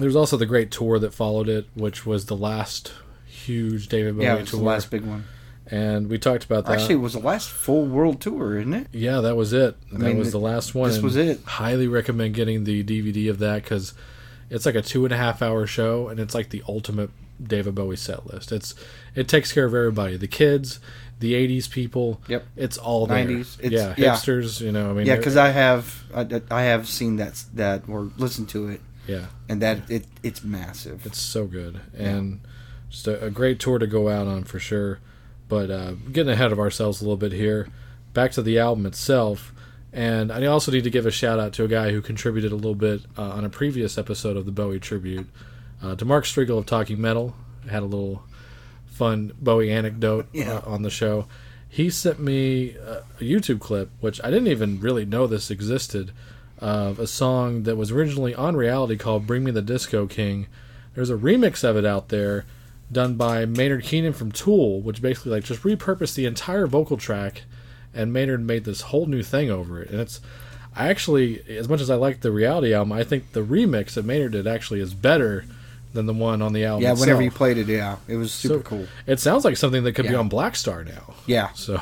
There's also the great tour that followed it, which was the last huge David Bowie tour. Yeah, it was tour. the last big one. And we talked about that. Actually, it was the last full world tour, isn't it? Yeah, that was it. I that mean, was the last one. This was it. Highly recommend getting the D V D of that, because... it's like a two and a half hour show, and it's like the ultimate David Bowie set list. It's it takes care of everybody, the kids, the eighties people. Yep, it's all there. nineties, it's, yeah, yeah, hipsters. You know, I mean, yeah, because I have I, I have seen that that or listened to it. Yeah, and that yeah. it it's massive. It's so good, and yeah. just a, a great tour to go out on for sure. But uh, getting ahead of ourselves a little bit here. Back to the album itself. And I also need to give a shout-out to a guy who contributed a little bit uh, on a previous episode of the Bowie Tribute. Uh, to Mark Striegel of Talking Metal. Had a little fun Bowie anecdote yeah. uh, on the show. He sent me a YouTube clip, which I didn't even really know this existed, of a song that was originally on Reality called Bring Me the Disco King. There's a remix of it out there done by Maynard Keenan from Tool, which basically like just repurposed the entire vocal track. And Maynard made this whole new thing over it. And it's, I actually, as much as I like the Reality album, I think the remix that Maynard did actually is better than the one on the album Yeah, itself. Whenever you played it, yeah, it was super so, cool. It sounds like something that could yeah. be on Black Star now. Yeah. So.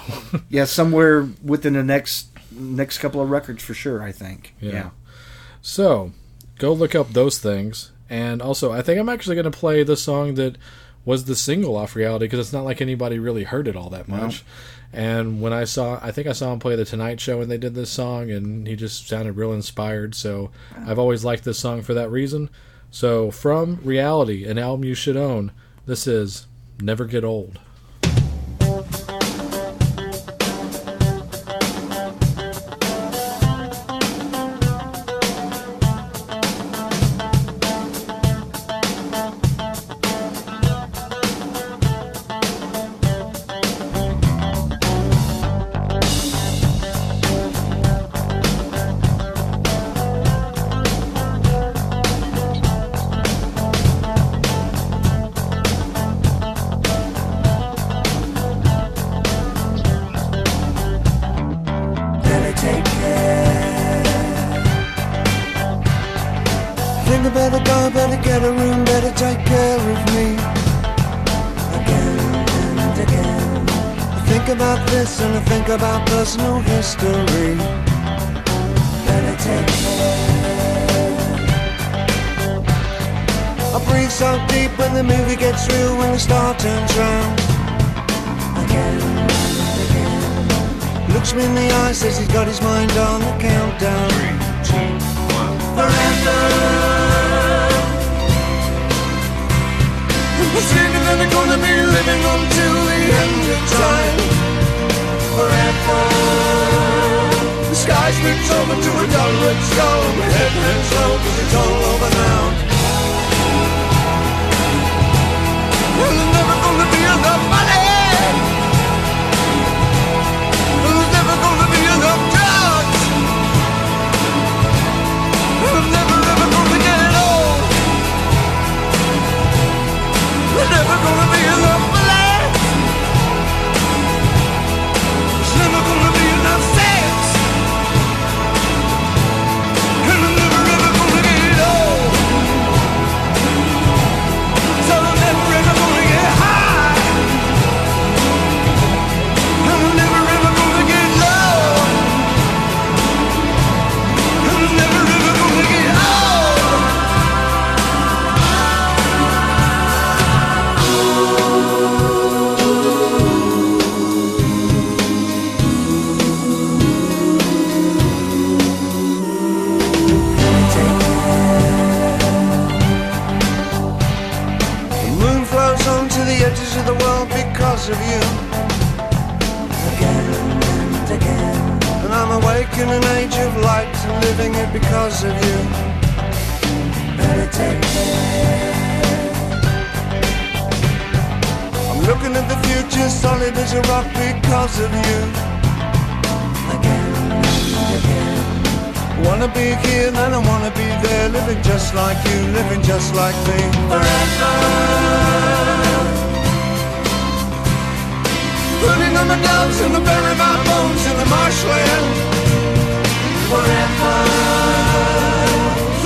yeah, somewhere within the next next couple of records for sure, I think. Yeah. yeah. So, go look up those things. And also, I think I'm actually going to play the song that was the single off Reality, because it's not like anybody really heard it all that much. No. And when I saw, I think I saw him play The Tonight Show and they did this song, and he just sounded real inspired. So I've always liked this song for that reason. So from Reality, an album you should own, this is Never Get Old. Says he's got his mind on the countdown. Three, two, one. Forever. We're standing in the corner, be living until the end of time. Forever. It's over to a dollar, it's gone. We're heading in slow, cause it's all over now. Well, there's never gonna be enough money. Well, there's never gonna be enough drugs. Well, I'm never ever gonna get it all. There's never gonna be enough money. There's never gonna be enough sex. The world because of you. Again and again. And I'm awake in an age of light and living it because of you. I'm looking at the future solid as a rock because of you. Again and again. Wanna be here and I wanna be there, living just like you, living just like me. Forever. Putting on the gloves and the bury my bones in the marshland. Forever.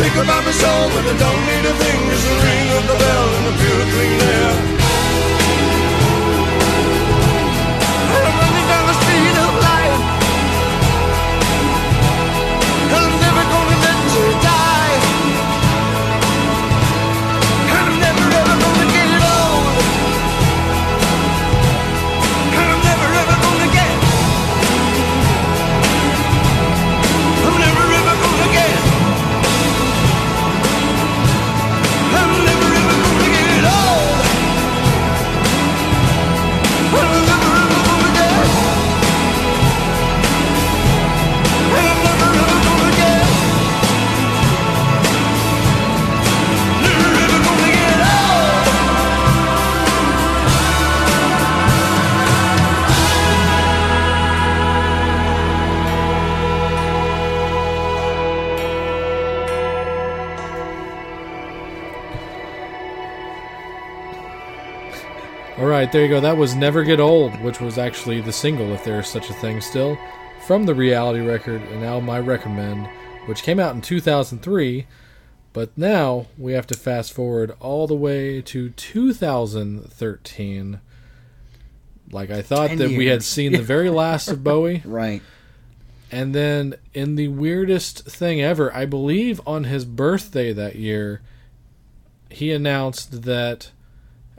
Think about my soul, but I don't need a thing. There's the ring of the bell and the pure clean air. I'm running down the street of life. I'm never gonna let you die. I'm never ever gonna get it old. Alright, there you go. That was Never Get Old, which was actually the single, if there's such a thing still, from the Reality record, and now My Recommend, which came out in two thousand three, but now we have to fast forward all the way to two thousand thirteen. Like, I thought that we had seen the very last of Bowie. Right. And then, in the weirdest thing ever, I believe on his birthday that year, he announced that,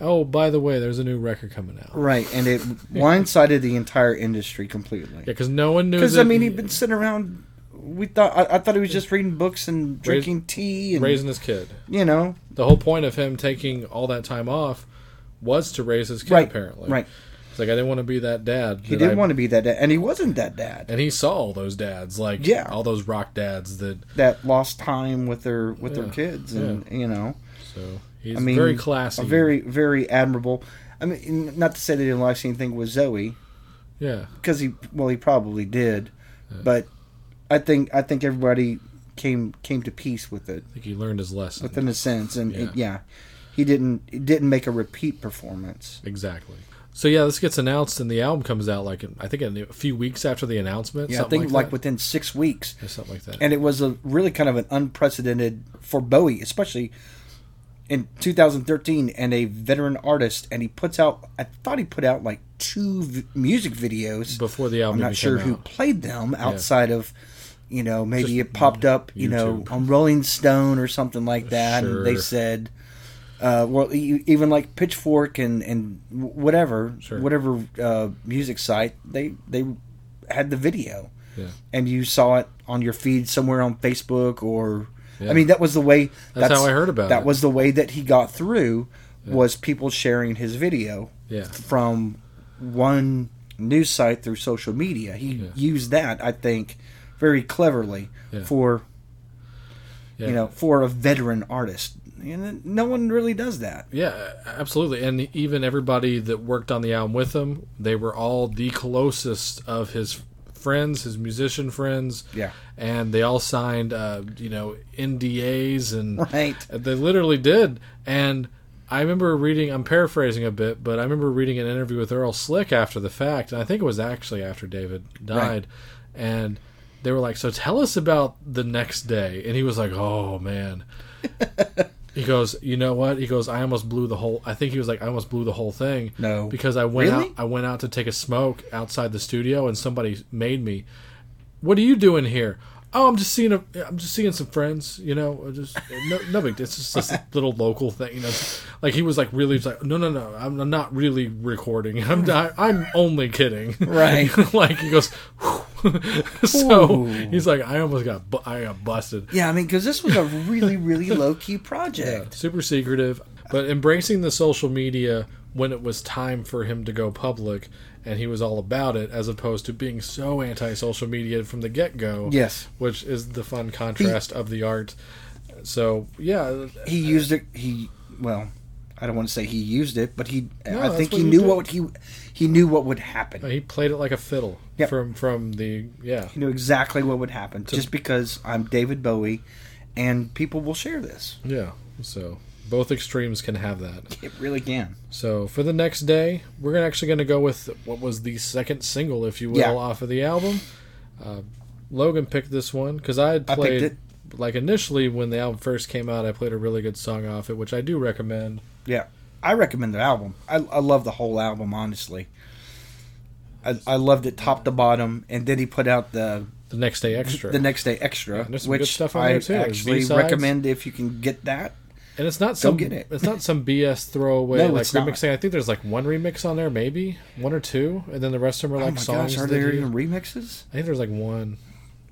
oh, by the way, there's a new record coming out. Right, and it blindsided the entire industry completely. Yeah, because no one knew. Because I mean, he'd been sitting around. We thought I, I thought he was just reading books and drinking Rais- tea and raising his kid. You know, the whole point of him taking all that time off was to raise his kid. Right, apparently, right. It's like, I didn't want to be that dad. He didn't I, want to be that dad, and he wasn't that dad. And he saw all those dads, like yeah. all those rock dads that that lost time with their with yeah, their kids, and yeah. you know, so. He's I mean, very classy. Very, very admirable. I mean, not to say that he didn't like anything with Zoe. Yeah. Because he, well, he probably did. Yeah. But I think I think everybody came came to peace with it. I think he learned his lesson. Within a sense. And yeah, it, yeah he didn't it didn't make a repeat performance. Exactly. So, yeah, this gets announced and the album comes out, like I think a few weeks after the announcement. Yeah, I think like, like within six weeks. Or something like that. And it was a really kind of an unprecedented for Bowie, especially in two thousand thirteen, and a veteran artist, and he puts out, I thought he put out like two v- music videos before the album. I'm not sure who played them outside yeah. of, you know, maybe just it popped up, YouTube. You know, on Rolling Stone or something like that. Sure. And they said, uh, well, even like Pitchfork and, and whatever, sure. whatever uh, music site, they, they had the video. Yeah. And you saw it on your feed somewhere on Facebook or... Yeah. I mean, that was the way... That's, that's how I heard about that it. That was the way that he got through, yeah. was people sharing his video yeah. from one news site through social media. He yeah. used that, I think, very cleverly yeah. for yeah. you know, for a veteran artist. And no one really does that. Yeah, absolutely. And even everybody that worked on the album with him, they were all the closest of his friends, his musician friends. Yeah. And they all signed, uh, you know, N D As. And right. They literally did. And I remember reading, I'm paraphrasing a bit, but I remember reading an interview with Earl Slick after the fact. And I think it was actually after David died. Right. And they were like, so tell us about the next day. And he was like, oh, man. He goes, you know what? He goes, I almost blew the whole... I think he was like, I almost blew the whole thing. No. Because I went really? out I went out to take a smoke outside the studio, and somebody made me. What are you doing here? Oh, I'm just seeing a, I'm just seeing some friends, you know? Just no, no big deal. It's just this little local thing. You know? Like, he was like, really... like, no, no, no. I'm, I'm not really recording. I'm not, I'm only kidding. Right. Like, he goes... Whew. So, ooh. He's like, I almost got bu- I got busted. Yeah, I mean, because this was a really, really low-key project. Yeah, super secretive. But embracing the social media when it was time for him to go public, and he was all about it, as opposed to being so anti-social media from the get-go. Yes. Which is the fun contrast he, of the art. So, yeah. He used it, he, well... I don't want to say he used it, but he. No, I think he knew did. what he he knew what would happen. He played it like a fiddle. Yep. From from the yeah. He knew exactly what would happen. So, just because I'm David Bowie, and people will share this. Yeah. So both extremes can have that. It really can. So for the next day, we're actually going to go with what was the second single, if you will, yeah. off of the album. Uh, Logan picked this one because I had played I picked it. Like initially when the album first came out, I played a really good song off it, which I do recommend. Yeah, I recommend the album. I, I love the whole album, honestly. I, I loved it top to bottom, and then he put out the the next day extra, the next day extra, yeah, there's some which good stuff on I there too. Actually B-sides. Recommend if you can get that. And it's not some get it. It's not some B S throwaway no, like remixing. Not. I think there's like one remix on there, maybe one or two, and then the rest of them are like oh my songs. Gosh, are there even you, remixes? I think there's like one.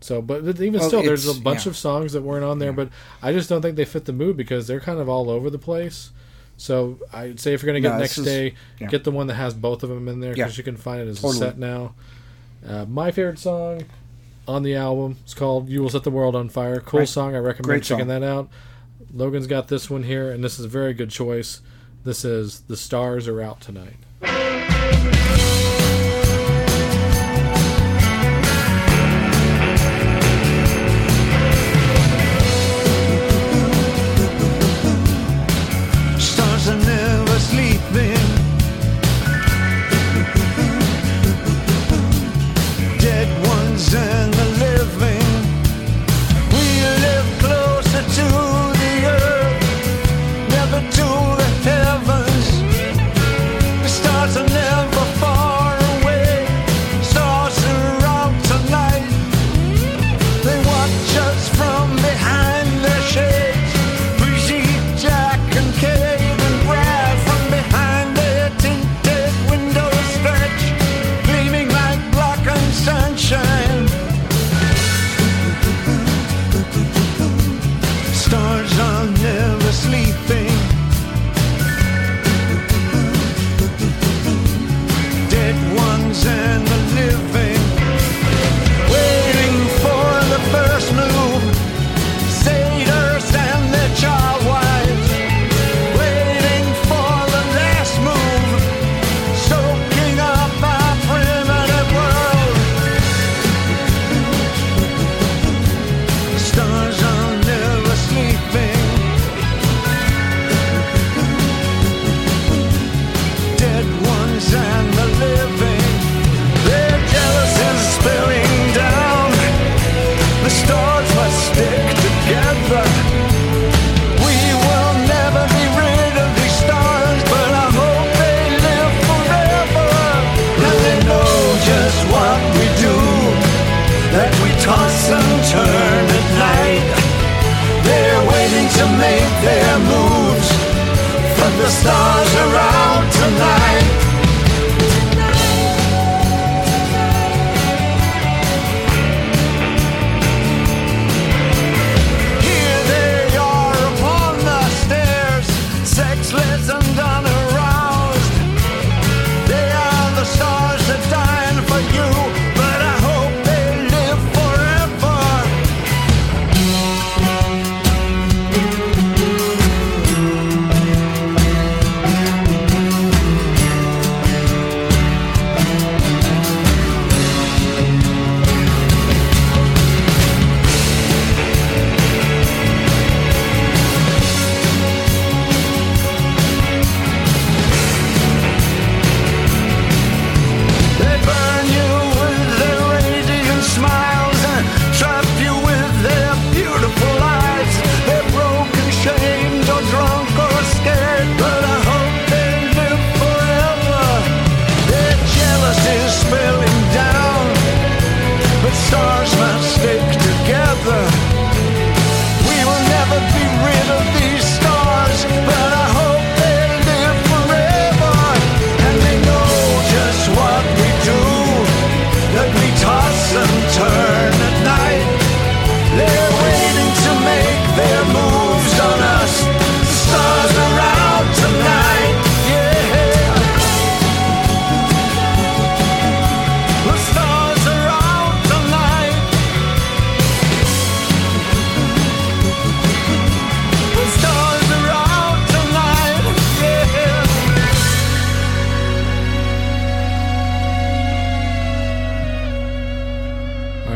So, but even oh, still, there's a bunch yeah. of songs that weren't on there, yeah. but I just don't think they fit the mood because they're kind of all over the place. So I'd say if you're going to get no, next is, day, yeah. get the one that has both of them in there because yeah. you can find it as totally. a set now. Uh, my favorite song on the album is called You Will Set the World on Fire. Cool right. song. I recommend Great checking song. that out. Logan's got this one here, and this is a very good choice. This is The Stars Are Out Tonight.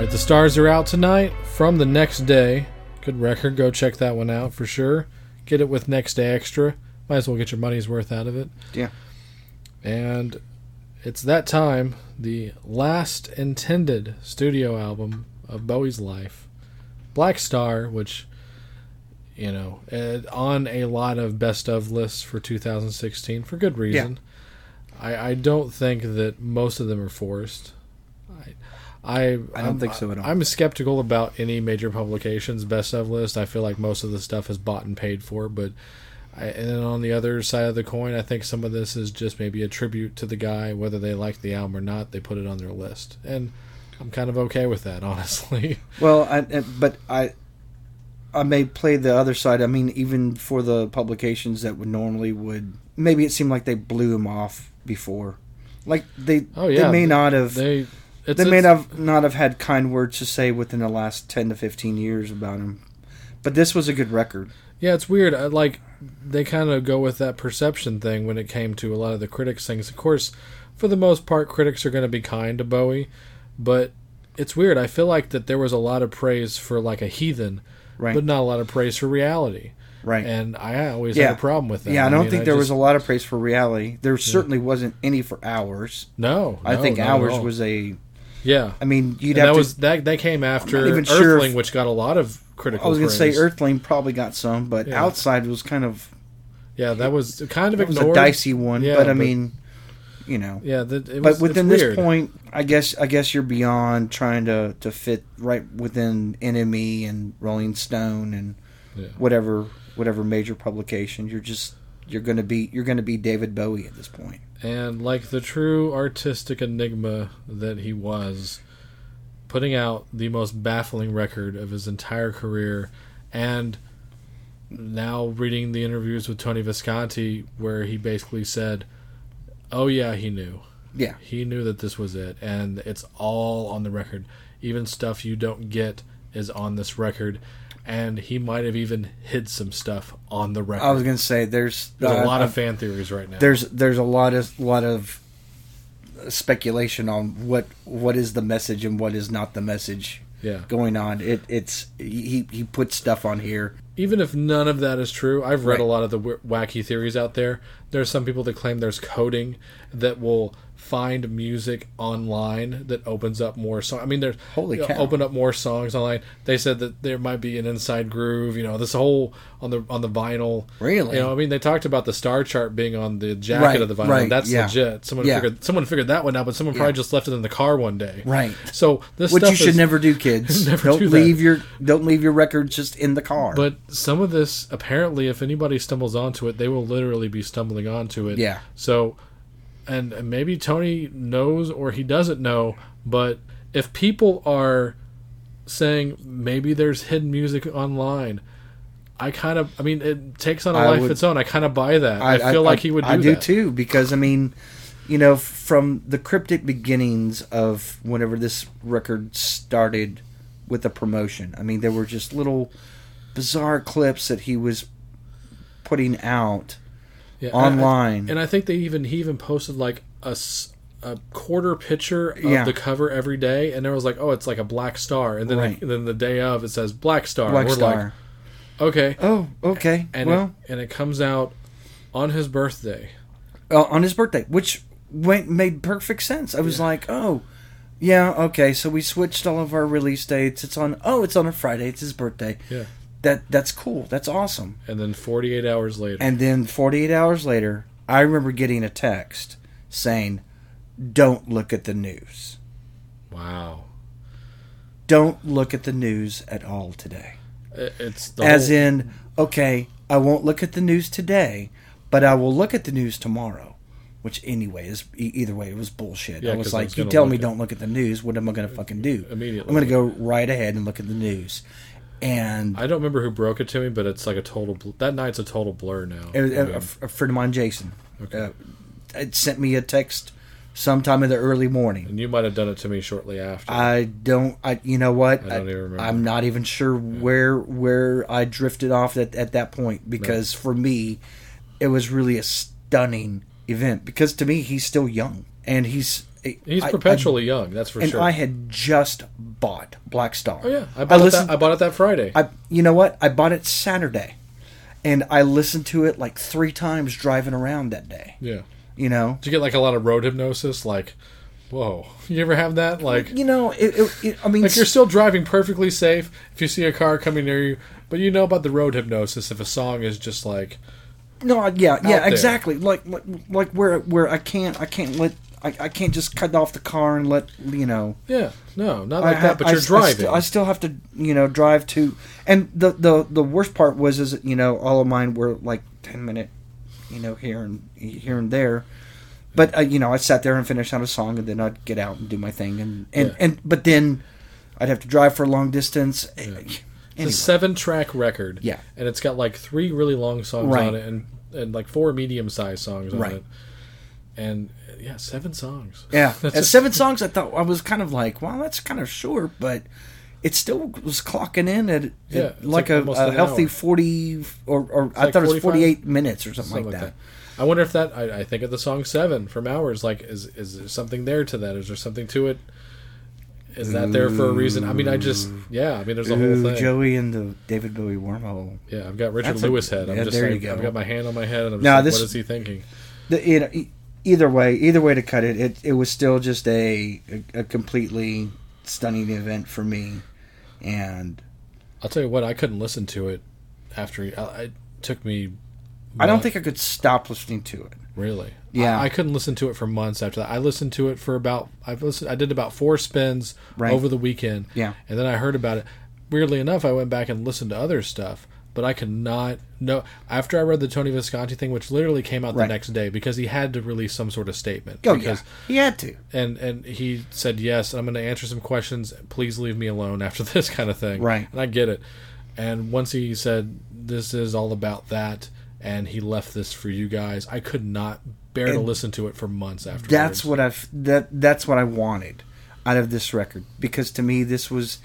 Alright, The Stars Are Out Tonight from The Next Day. Good record. Go check that one out for sure. Get it with Next Day Extra. Might as well get your money's worth out of it. Yeah. And it's that time, the last intended studio album of Bowie's life, Black Star, which, you know, on a lot of best of lists for two thousand sixteen for good reason. Yeah. I, I don't think that most of them are forced. I I, I don't I'm, think so at all. I'm skeptical about any major publication's best of list. I feel like most of the stuff is bought and paid for, but I, and then on the other side of the coin, I think some of this is just maybe a tribute to the guy, whether they like the album or not, they put it on their list. And I'm kind of okay with that, honestly. Well, I, but I I may play the other side. I mean, even for the publications that would normally would, maybe it seemed like they blew him off before. Like, they, oh, yeah. they may not have... They, It's, they may not, not have had kind words to say within the last ten to fifteen years about him. But this was a good record. Yeah, it's weird. I, like, they kind of go with that perception thing when it came to a lot of the critics' things. Of course, for the most part, critics are going to be kind to Bowie. But it's weird. I feel like that there was a lot of praise for, like, a heathen, right. but not a lot of praise for reality. Right. And I always yeah. had a problem with that. Yeah, I don't I mean, think I there just, was a lot of praise for reality. There yeah. certainly wasn't any for Hours. No. I no, think Hours was a... Yeah, I mean, you'd and have that to, was that that came after Earthling, sure if, which got a lot of critical. I was going to say Earthling probably got some, but yeah. Outside was kind of yeah, that was kind of it ignored. Was a dicey one, yeah, but I but, mean, you know, yeah, that, it was, but within this weird. point, I guess I guess you're beyond trying to, to fit right within N M E and Rolling Stone and yeah. whatever whatever major publication. You're just you're going to be you're going to be David Bowie at this point. And like the true artistic enigma that he was, putting out the most baffling record of his entire career, and now reading the interviews with Tony Visconti where he basically said, oh yeah, he knew. Yeah. He knew that this was it, and it's all on the record. Even stuff you don't get is on this record. And he might have even hid some stuff on the record. I was going to say there's, there's uh, a lot of fan theories right now. There's there's a lot of lot of speculation on what what is the message and what is not the message. Yeah. going on. It it's he he put stuff on here. Even if none of that is true, I've read right. a lot of the w- wacky theories out there. There's some people that claim there's coding that will find music online that opens up more songs. I mean, there's holy cow. You know, open up more songs online. They said that there might be an inside groove. You know, this whole on the on the vinyl. Really? You know, I mean, they talked about the star chart being on the jacket right, of the vinyl. Right, that's yeah. legit. Someone yeah. figured someone figured that one out, but someone probably yeah. just left it in the car one day. Right. So this which stuff you should is, never do, kids. never don't do leave that. your don't leave your records just in the car. But some of this, apparently, if anybody stumbles onto it, they will literally be stumbling onto it. Yeah. So. And maybe Tony knows or he doesn't know, but if people are saying maybe there's hidden music online, I kind of, I mean, it takes on a I life of its own. I kind of buy that. I, I feel I, like he would do I that. I do too, because, I mean, you know, from the cryptic beginnings of whenever this record started with the promotion, I mean, there were just little bizarre clips that he was putting out. Yeah, online, and I, and I think they even he even posted like a, a quarter picture of yeah. the cover every day, and there was like, oh, it's like a black star, and then right. the, then the day of it says black star. Black We're star. Like, okay, oh, okay, and well, it, and it comes out on his birthday, uh, on his birthday, which went, made perfect sense. I was yeah. like, oh, yeah, okay, so we switched all of our release dates. It's on, oh, it's on a Friday. It's his birthday. Yeah. That that's cool. That's awesome. And then forty-eight hours later. And then forty-eight hours later, I remember getting a text saying, "Don't look at the news." Wow. Don't look at the news at all today. It's the as whole... in, okay, I won't look at the news today, but I will look at the news tomorrow. Which anyway is either way, it was bullshit. Yeah, I was like, I was you tell me at... don't look at the news. What am I going to fucking do? Immediately, I'm going to go right ahead and look at the news. And I don't remember who broke it to me, but it's like a total... Bl- that night's a total blur now. It was, I mean, a, a friend of mine, Jason, okay. uh, it sent me a text sometime in the early morning. And you might have done it to me shortly after. I don't... I You know what? I don't I, even remember. I'm not even sure yeah. where where I drifted off at, at that point, because no. for me, it was really a stunning event. Because to me, he's still young. And he's... He's I, perpetually I, young, that's for and sure. And I had just bought Black Star. Oh yeah, I bought, I listened, it, that, I bought it that Friday. I, you know what? I bought it Saturday, and I listened to it like three times driving around that day. Yeah, you know. Did you get like a lot of road hypnosis? Like, whoa, you ever have that? Like, you know, it, it, it, I mean, like you're still driving perfectly safe if you see a car coming near you, but you know about the road hypnosis if a song is just like. No, yeah, yeah, exactly. Like, like, like where, where I can't, I can't let, I, I can't just cut off the car and let you know. Yeah, no, not like I, that. But I, you're I, driving. I, st- I still have to, you know, drive to. And the, the, the worst part was is you know all of mine were like ten minute, you know, here and here and there. But uh, you know, I sat there and finished out a song, and then I'd get out and do my thing, and and, yeah. and but then I'd have to drive for a long distance. Yeah. Anyway. It's a seven-track record, yeah, and it's got like three really long songs right. on it, and, and like four medium-sized songs on right. it, and yeah, seven songs. Yeah, at a- seven songs, I thought I was kind of like, wow, that's kind of short, but it still was clocking in at, yeah, at like, like a, a healthy hour. forty, or, or I like thought forty-five? It was forty-eight minutes or something, something like, like that. that. I wonder if that. I, I think of the song Seven from Hours. Like, is is there something there to that? Is there something to it? Is that there for a reason? I mean, I just... Yeah, I mean, there's a Ooh, whole thing. Joey and the David Bowie wormhole. Yeah, I've got Richard That's Lewis a, head. I'm yeah, just there like, you go. I've got my hand on my head, and I'm now, just this, like, what is he thinking? The, you know, either way, either way to cut it, it, it was still just a, a, a completely stunning event for me, and... I'll tell you what, I couldn't listen to it after... I, it took me... Months. I don't think I could stop listening to it. Really? Yeah, I, I couldn't listen to it for months after that. I listened to it for about I've listened. I did about four spins right. over the weekend. Yeah, and then I heard about it. Weirdly enough, I went back and listened to other stuff, but I could not. No, after I read the Tony Visconti thing, which literally came out right. the next day, because he had to release some sort of statement. Oh because, yeah, he had to. And and he said yes. I'm going to answer some questions. Please leave me alone after this kind of thing. Right. And I get it. And once he said this is all about that. And he left this for you guys. I could not bear and to listen to it for months afterwards. That's what I've that that's what I wanted out of this record, because to me this was,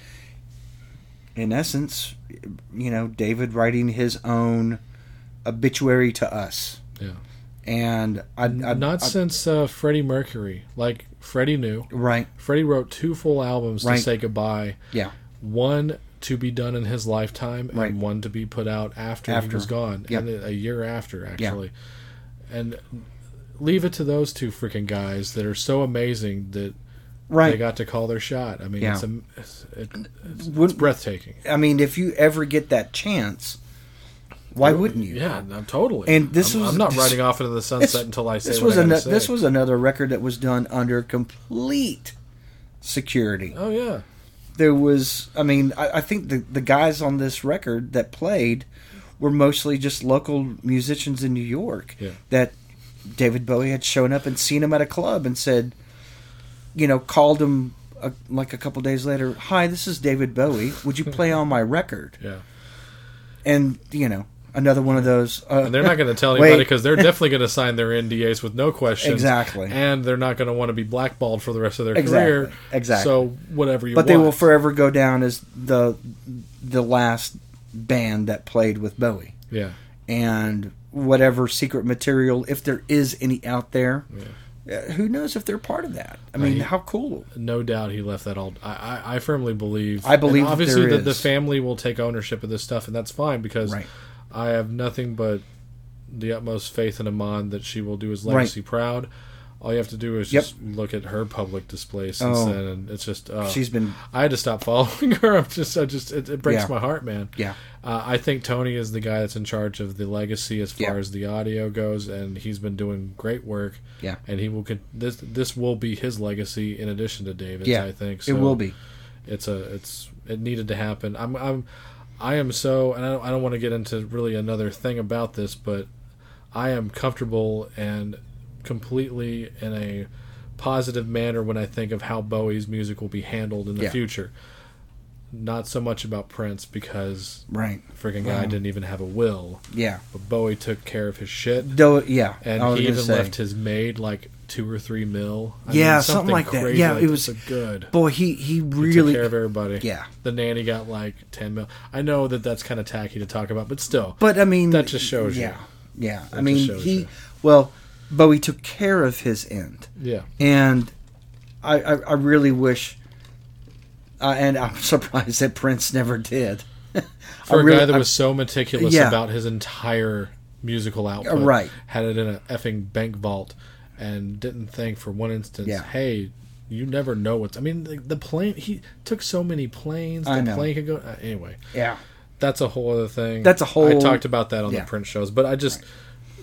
in essence, you know, David writing his own obituary to us. Yeah. And I, I not I, since uh, Freddie Mercury, like Freddie knew, right? Freddie wrote two full albums right. to say goodbye. Yeah. One. To be done in his lifetime, and right. one to be put out after, after. he was gone, yep. and a year after, actually. Yep. And leave it to those two freaking guys that are so amazing that right. they got to call their shot. I mean, yeah. it's, it, it's, it's breathtaking. I mean, if you ever get that chance, why wouldn't you? Yeah, I'm totally. And this I'm, was, I'm not this, riding off into the sunset until I say this what was I an, say. This was another record that was done under complete security. Oh, yeah. There was, I mean, I, I think the, the guys on this record that played were mostly just local musicians in New York yeah. that David Bowie had shown up and seen him at a club and said, you know, called him a, like a couple days later, hi, this is David Bowie. Would you play on my record? Yeah. And, you know, another one of those. Uh, and they're not going to tell anybody because they're definitely going to sign their N D As with no questions. Exactly. And they're not going to want to be blackballed for the rest of their exactly. career. Exactly. So whatever you but want. But they will forever go down as the the last band that played with Bowie. Yeah. And whatever secret material, if there is any out there, yeah. who knows if they're part of that? I mean, I, how cool. No doubt he left that all. I, I, I firmly believe. I believe and obviously that, that the family will take ownership of this stuff, and that's fine because... Right. I have nothing but the utmost faith in Iman that she will do his legacy right. proud. All you have to do is yep. just look at her public display since oh, then, and it's just uh, she's been. I had to stop following her. I'm just, I just, it, it breaks yeah. my heart, man. Yeah, uh, I think Tony is the guy that's in charge of the legacy as far yeah. as the audio goes, and he's been doing great work. Yeah, and he will. This this will be his legacy in addition to David's. Yeah, I think so it will be. It's a it's it needed to happen. I'm I'm. I am so, and I don't, I don't want to get into really another thing about this, but I am comfortable and completely in a positive manner when I think of how Bowie's music will be handled in the yeah. future. Not so much about Prince because right. freaking guy um, didn't even have a will. Yeah. But Bowie took care of his shit. Do, yeah. And he even say. left his maid like two or three mil. I yeah, mean, something, something like crazy that. Yeah, like it was good. Boy, he, he really he took care of everybody. Yeah. The nanny got like ten mil. I know that that's kind of tacky to talk about, but still. But I mean, that just shows yeah, you. Yeah. Yeah. I mean, he, you. well, Bowie took care of his end. Yeah. And I, I, I really wish Uh, and I'm surprised that Prince never did. For a really, guy that I'm, was so meticulous yeah. about his entire musical output, right. had it in an effing bank vault, and didn't think for one instance, yeah. hey, you never know what's... I mean, the, the plane... He took so many planes. The I know. plane could go... Uh, anyway. Yeah. That's a whole other thing. That's a whole... I talked about that on yeah. the Prince shows, but I just... Right.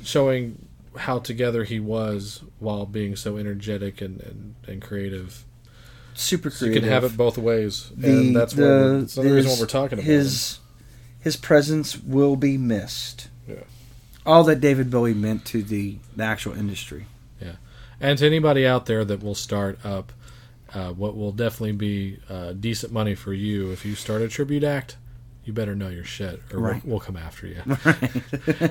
Showing how together he was while being so energetic and, and, and creative... Super creative. So you can have it both ways, the, and that's the, that's the reason what we're talking about. His his presence will be missed. Yeah. All that David Bowie meant to the, the actual industry. Yeah, and to anybody out there that will start up, uh, what will definitely be uh, decent money for you if you start a tribute act. You better know your shit, or right. we'll, we'll come after you. Right.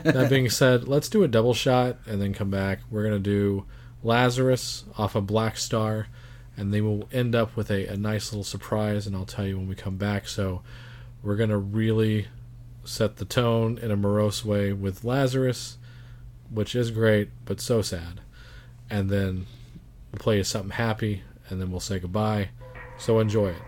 That being said, let's do a double shot and then come back. We're gonna do Lazarus off of Black Star. And they will end up with a, a nice little surprise, and I'll tell you when we come back. So we're going to really set the tone in a morose way with Lazarus, which is great, but so sad. And then we'll play you something happy, and then we'll say goodbye. So enjoy it.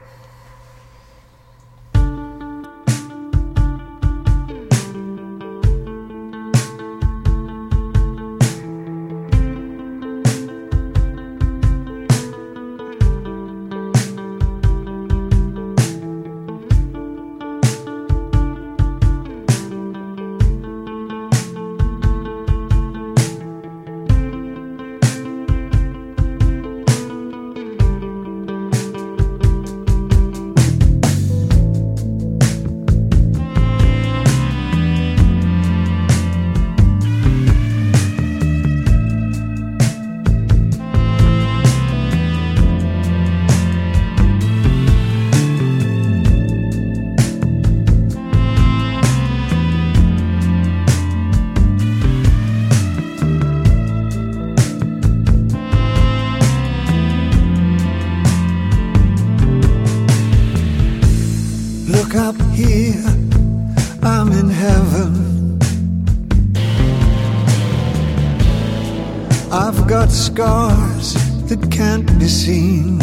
Scars that can't be seen.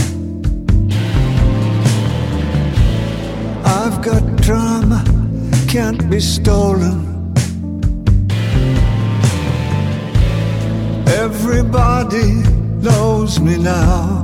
I've got drama, can't be stolen. Everybody knows me now.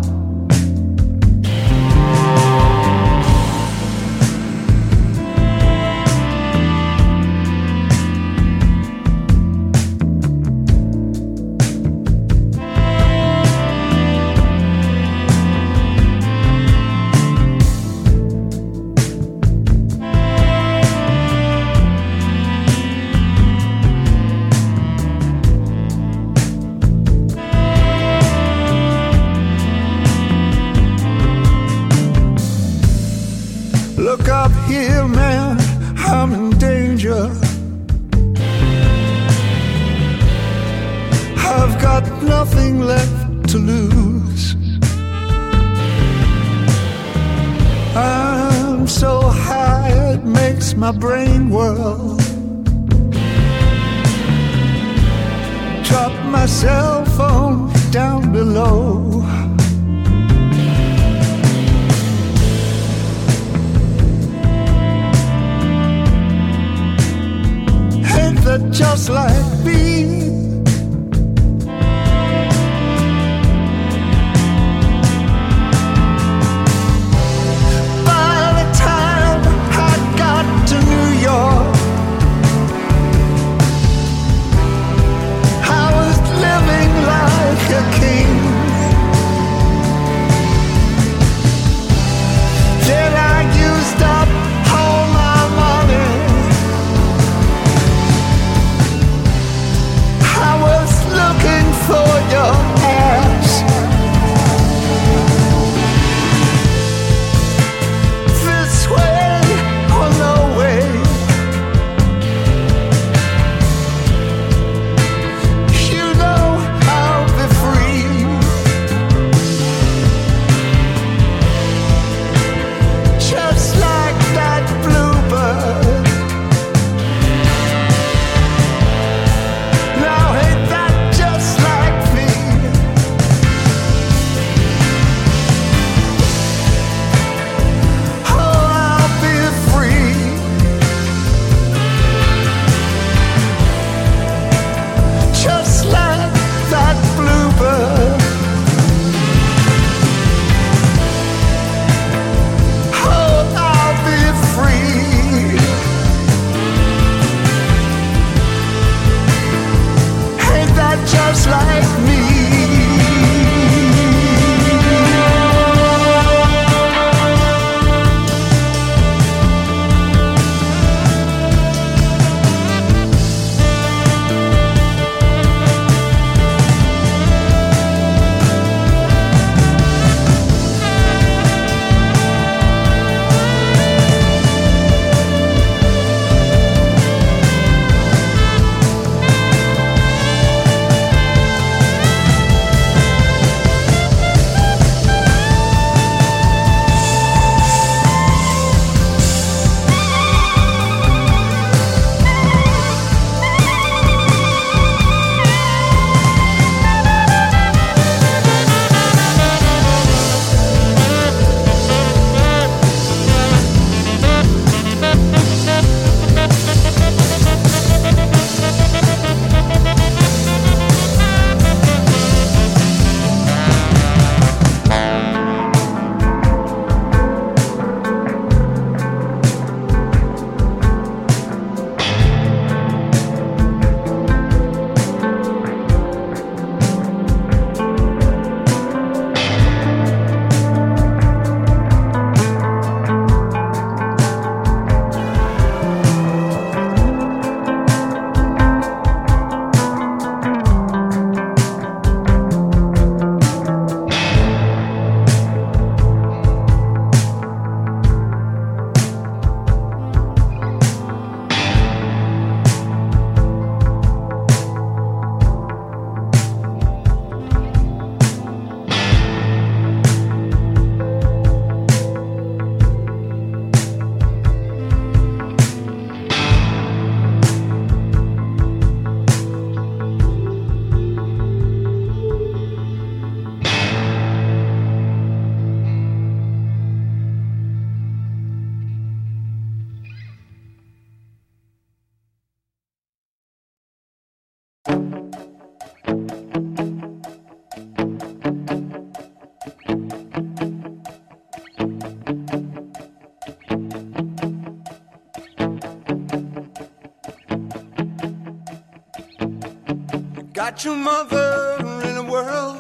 got your mother in the world.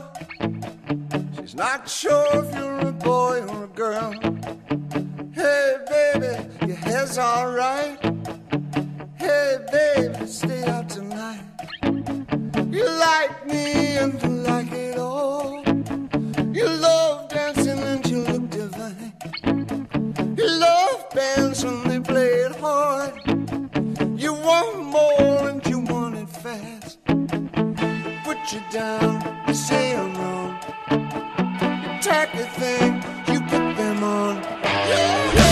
She's not sure if you're a boy or a girl. Hey, baby, your hair's all right. Hey, baby, stay out tonight. You like me and you like it all. You love dancing and you look divine. You love bands and they play it hard. You want more and you want it fast. They put you down, they say I'm wrong. You take the thing, you put them on. Yeah, yeah.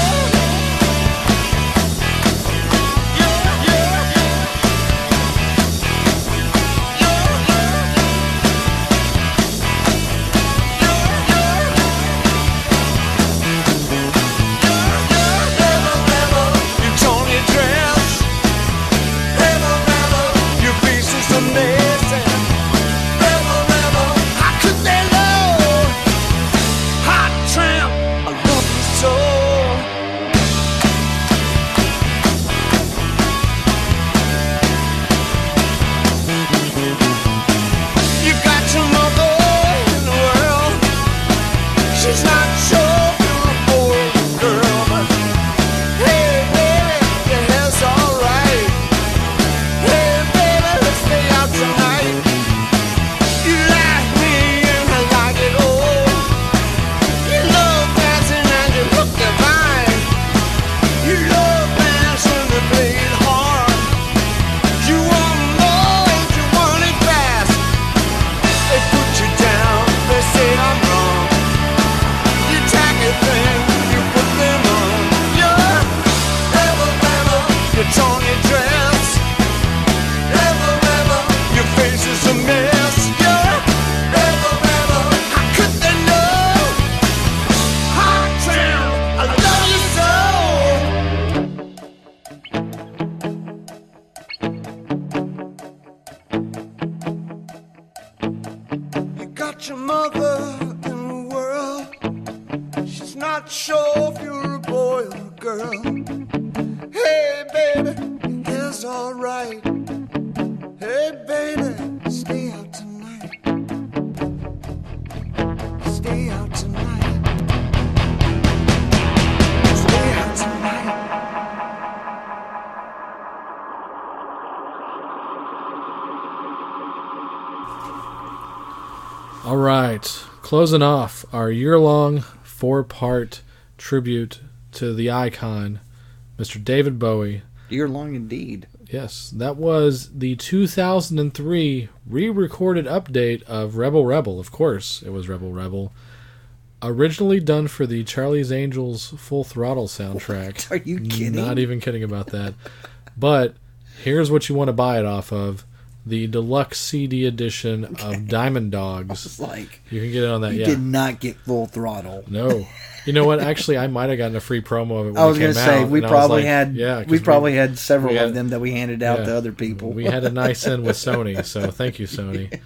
Closing off our year-long four-part tribute to the icon, Mister David Bowie. Year-long indeed. Yes, that was the two thousand three re-recorded update of Rebel Rebel. Of course, it was Rebel Rebel. Originally done for the Charlie's Angels Full Throttle soundtrack. What? Are you kidding? Not even kidding about that. But here's what you want to buy it off of. The deluxe C D edition okay. of Diamond Dogs. It's like you can get it on that. You yeah. did not get Full Throttle. No, you know what? Actually, I might have gotten a free promo of it. When I was going to say we probably like, had. Yeah, we probably we, had several had, of them that we handed out yeah, to other people. We had a nice end with Sony, so thank you, Sony. Yeah.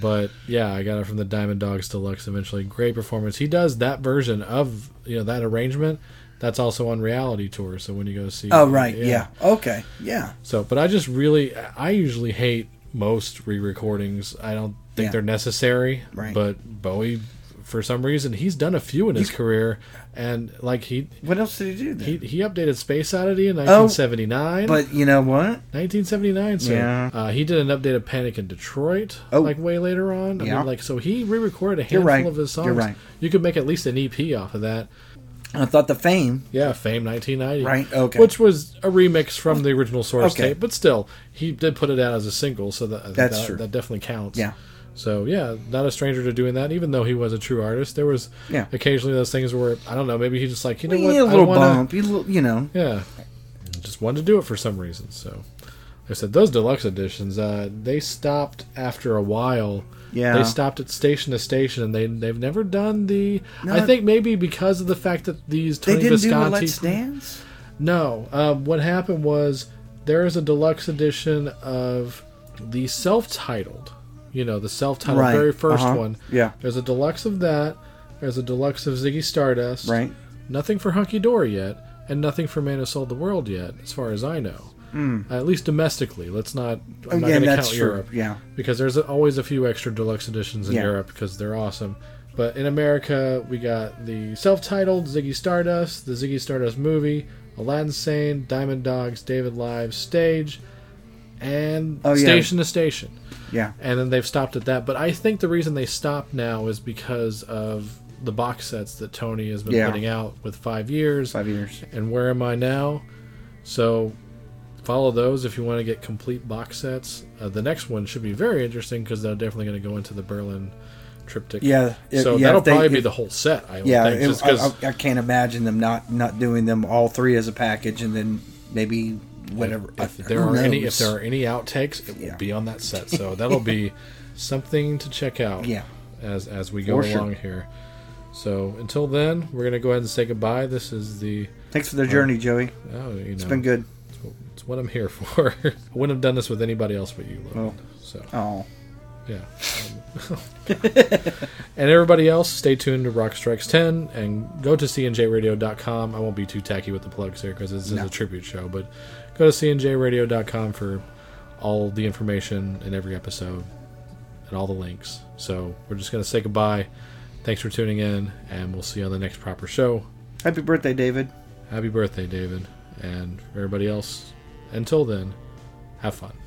But yeah, I got it from the Diamond Dogs Deluxe. Eventually, great performance. He does that version of you know that arrangement. That's also on reality tours, so when you go see... Oh, right, yeah. yeah. Okay, yeah. So, but I just really... I usually hate most re-recordings. I don't think yeah. they're necessary, right. But Bowie, for some reason, he's done a few in his career, and, like, he... What else did he do then? He, he updated Space Oddity in nineteen seventy-nine. Oh, but you know what? nineteen seventy-nine, so... Yeah. Uh, he did an update of Panic in Detroit, oh. like, way later on. Yeah. I mean, like, so he re-recorded a handful right. of his songs. You're right. You could make at least an E P off of that. I thought the Fame. Yeah, Fame nineteen ninety. Right, okay. Which was a remix from the original source okay. tape, but still, he did put it out as a single, so that, That's that, true. that definitely counts. Yeah. So, yeah, not a stranger to doing that, even though he was a true artist. There was yeah. occasionally those things where, I don't know, maybe he just like, you know well, what? You need a little wanna, bump, you, little, you know. Yeah. Just wanted to do it for some reason, so. Like I said, those deluxe editions, uh, they stopped after a while. Yeah. They stopped at station to station, and they, they've never done the... No, I think maybe because of the fact that these Tony Visconti... They didn't Visconti, do Let's Dance? No. Um, what happened was there is a deluxe edition of the self-titled. You know, the self-titled right. very first uh-huh. one. Yeah. There's a deluxe of that. There's a deluxe of Ziggy Stardust. Right. Nothing for Hunky Dory yet, and nothing for Man Who Sold the World yet, as far as I know. Mm. Uh, at least domestically. Let's not. I'm oh, not yeah, going to count true. Europe. Yeah. Because there's always a few extra deluxe editions in yeah. Europe because they're awesome. But in America, we got the self-titled Ziggy Stardust, the Ziggy Stardust movie, Aladdin Sane, Diamond Dogs, David Live, Stage, and oh, yeah. Station to Station. Yeah. And then they've stopped at that. But I think the reason they stopped now is because of the box sets that Tony has been yeah. putting out with five years. Five years. And Where Am I Now? So follow those if you want to get complete box sets. Uh, the next one should be very interesting because they're definitely going to go into the Berlin triptych. Yeah. It, so yeah, that'll they, probably it, be the whole set, I would yeah, think. It, just I, I can't imagine them not, not doing them all three as a package and then maybe whatever. If, if, there, are any, if there are any outtakes, it yeah. will be on that set. So that'll be something to check out yeah. as, as we go For along sure. here. So until then, we're going to go ahead and say goodbye. This is the... Thanks for the journey, um, Joey. Oh, you know, it's been good. It's, it's what I'm here for. I wouldn't have done this with anybody else but you, Logan. Oh. So. Oh. Yeah. Um, and everybody else, stay tuned to Rock Strikes ten and go to c n j radio dot com. I won't be too tacky with the plugs here because this no. is a tribute show, but go to c n j radio dot com for all the information in every episode and all the links. So we're just going to say goodbye. Thanks for tuning in, and we'll see you on the next proper show. Happy birthday, David. Happy birthday, David. And for everybody else, until then, have fun.